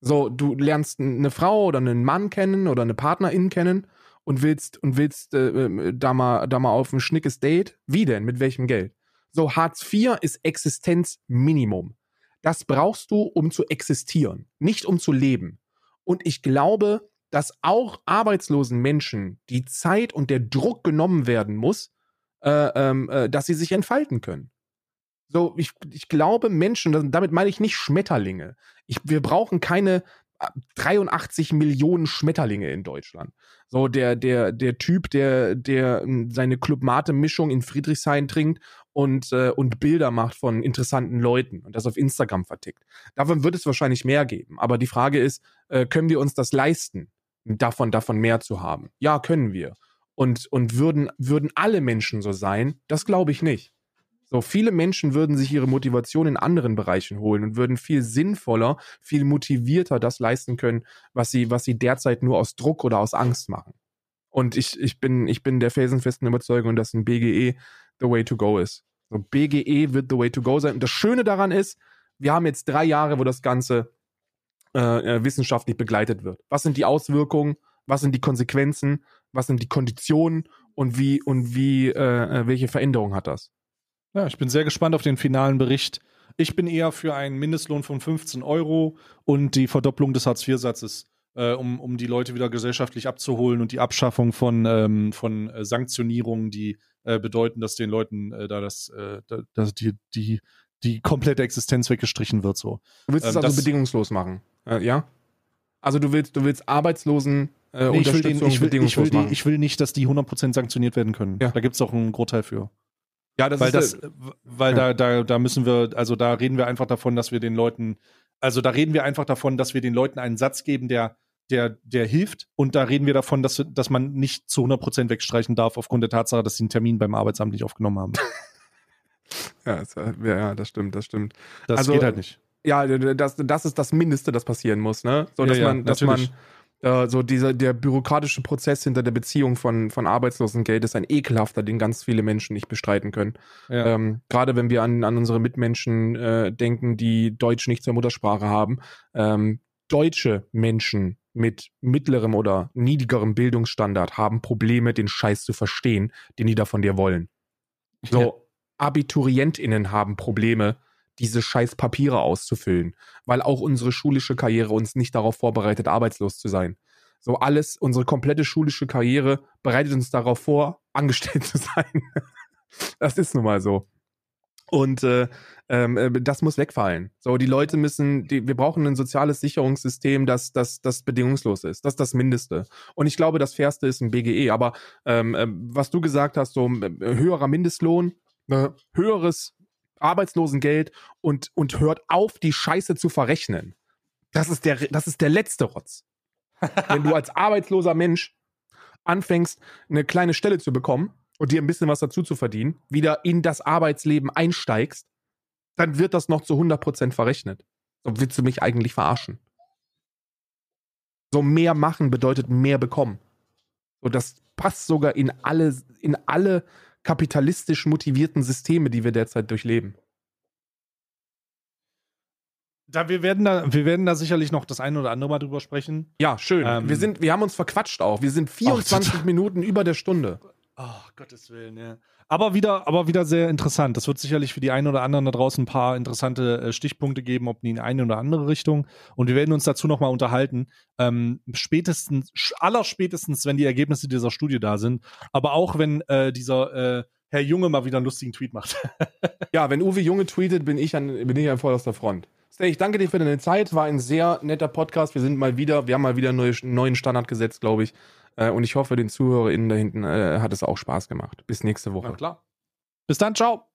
So, du lernst eine Frau oder einen Mann kennen oder eine Partnerin kennen und willst da mal auf ein schnickes Date, wie denn, mit welchem Geld? So, Hartz IV ist Existenzminimum. Das brauchst du, um zu existieren, nicht um zu leben. Und ich glaube, dass auch arbeitslosen Menschen die Zeit und der Druck genommen werden muss, dass sie sich entfalten können. So, ich glaube, Menschen, damit meine ich nicht Schmetterlinge. Wir brauchen keine 83 Millionen Schmetterlinge in Deutschland. So, der Typ, der seine Club-Mate-Mischung in Friedrichshain trinkt und Bilder macht von interessanten Leuten und das auf Instagram vertickt. Davon wird es wahrscheinlich mehr geben. Aber die Frage ist, können wir uns das leisten, davon mehr zu haben? Ja, können wir. Und würden alle Menschen so sein? Das glaube ich nicht. So, viele Menschen würden sich ihre Motivation in anderen Bereichen holen und würden viel sinnvoller, viel motivierter das leisten können, was sie derzeit nur aus Druck oder aus Angst machen. Und ich bin der felsenfesten Überzeugung, dass ein BGE the way to go ist. So, BGE wird the way to go sein. Und das Schöne daran ist, wir haben jetzt 3 Jahre, wo das Ganze wissenschaftlich begleitet wird. Was sind die Auswirkungen? Was sind die Konsequenzen? Was sind die Konditionen? Und welche Veränderung hat das? Ja, ich bin sehr gespannt auf den finalen Bericht. Ich bin eher für einen Mindestlohn von 15 € und die Verdopplung des Hartz-IV-Satzes, um die Leute wieder gesellschaftlich abzuholen und die Abschaffung von Sanktionierungen, die bedeuten, dass den Leuten die komplette Existenz weggestrichen wird. So. Du willst es also bedingungslos machen, ja? Also du willst Arbeitslosen Unterstützung bedingungslos machen. Ich will nicht, dass die 100% sanktioniert werden können. Ja. Da gibt es auch einen Grund dafür. Ja, da reden wir einfach davon, dass wir den Leuten einen Satz geben, der hilft, und da reden wir davon, dass man nicht zu 100% wegstreichen darf, aufgrund der Tatsache, dass sie einen Termin beim Arbeitsamt nicht aufgenommen haben. Ja, das stimmt. Das geht halt nicht. Ja, das ist das Mindeste, das passieren muss, ne? So, der bürokratische Prozess hinter der Beziehung von Arbeitslosengeld ist ein ekelhafter, den ganz viele Menschen nicht bestreiten können. Ja. Gerade wenn wir an unsere Mitmenschen denken, die Deutsch nicht zur Muttersprache haben. Deutsche Menschen mit mittlerem oder niedrigerem Bildungsstandard haben Probleme, den Scheiß zu verstehen, den die da von dir wollen. So, ja. AbiturientInnen haben Probleme, diese scheiß Papiere auszufüllen, weil auch unsere schulische Karriere uns nicht darauf vorbereitet, arbeitslos zu sein. So alles, unsere komplette schulische Karriere bereitet uns darauf vor, angestellt zu sein. Das ist nun mal so. Und das muss wegfallen. So, die Leute müssen, wir brauchen ein soziales Sicherungssystem, das bedingungslos ist. Das ist das Mindeste. Und ich glaube, das Fairste ist ein BGE. Aber was du gesagt hast, so höherer Mindestlohn, höheres Arbeitslosengeld und hört auf, die Scheiße zu verrechnen. Das ist der letzte Rotz. Wenn du als arbeitsloser Mensch anfängst, eine kleine Stelle zu bekommen und dir ein bisschen was dazu zu verdienen, wieder in das Arbeitsleben einsteigst, dann wird das noch zu 100% verrechnet. So, willst du mich eigentlich verarschen? So, mehr machen bedeutet mehr bekommen. So, das passt sogar in alle kapitalistisch motivierten Systeme, die wir derzeit durchleben. Wir werden da sicherlich noch das eine oder andere Mal drüber sprechen. Ja, schön. Wir haben uns verquatscht auch. Wir sind 24 Minuten über der Stunde. Oh, Gottes Willen, ja. Aber wieder sehr interessant. Das wird sicherlich für die einen oder anderen da draußen ein paar interessante Stichpunkte geben, ob in die eine oder andere Richtung. Und wir werden uns dazu nochmal unterhalten. Allerspätestens, wenn die Ergebnisse dieser Studie da sind. Aber auch, wenn dieser Herr Junge mal wieder einen lustigen Tweet macht. Ja, wenn Uwe Junge tweetet, bin ich an vorderster Front. Stay, ich danke dir für deine Zeit. War ein sehr netter Podcast. Wir haben mal wieder einen neuen Standard gesetzt, glaube ich. Und ich hoffe, den ZuhörerInnen da hinten hat es auch Spaß gemacht. Bis nächste Woche. Na klar. Bis dann, ciao.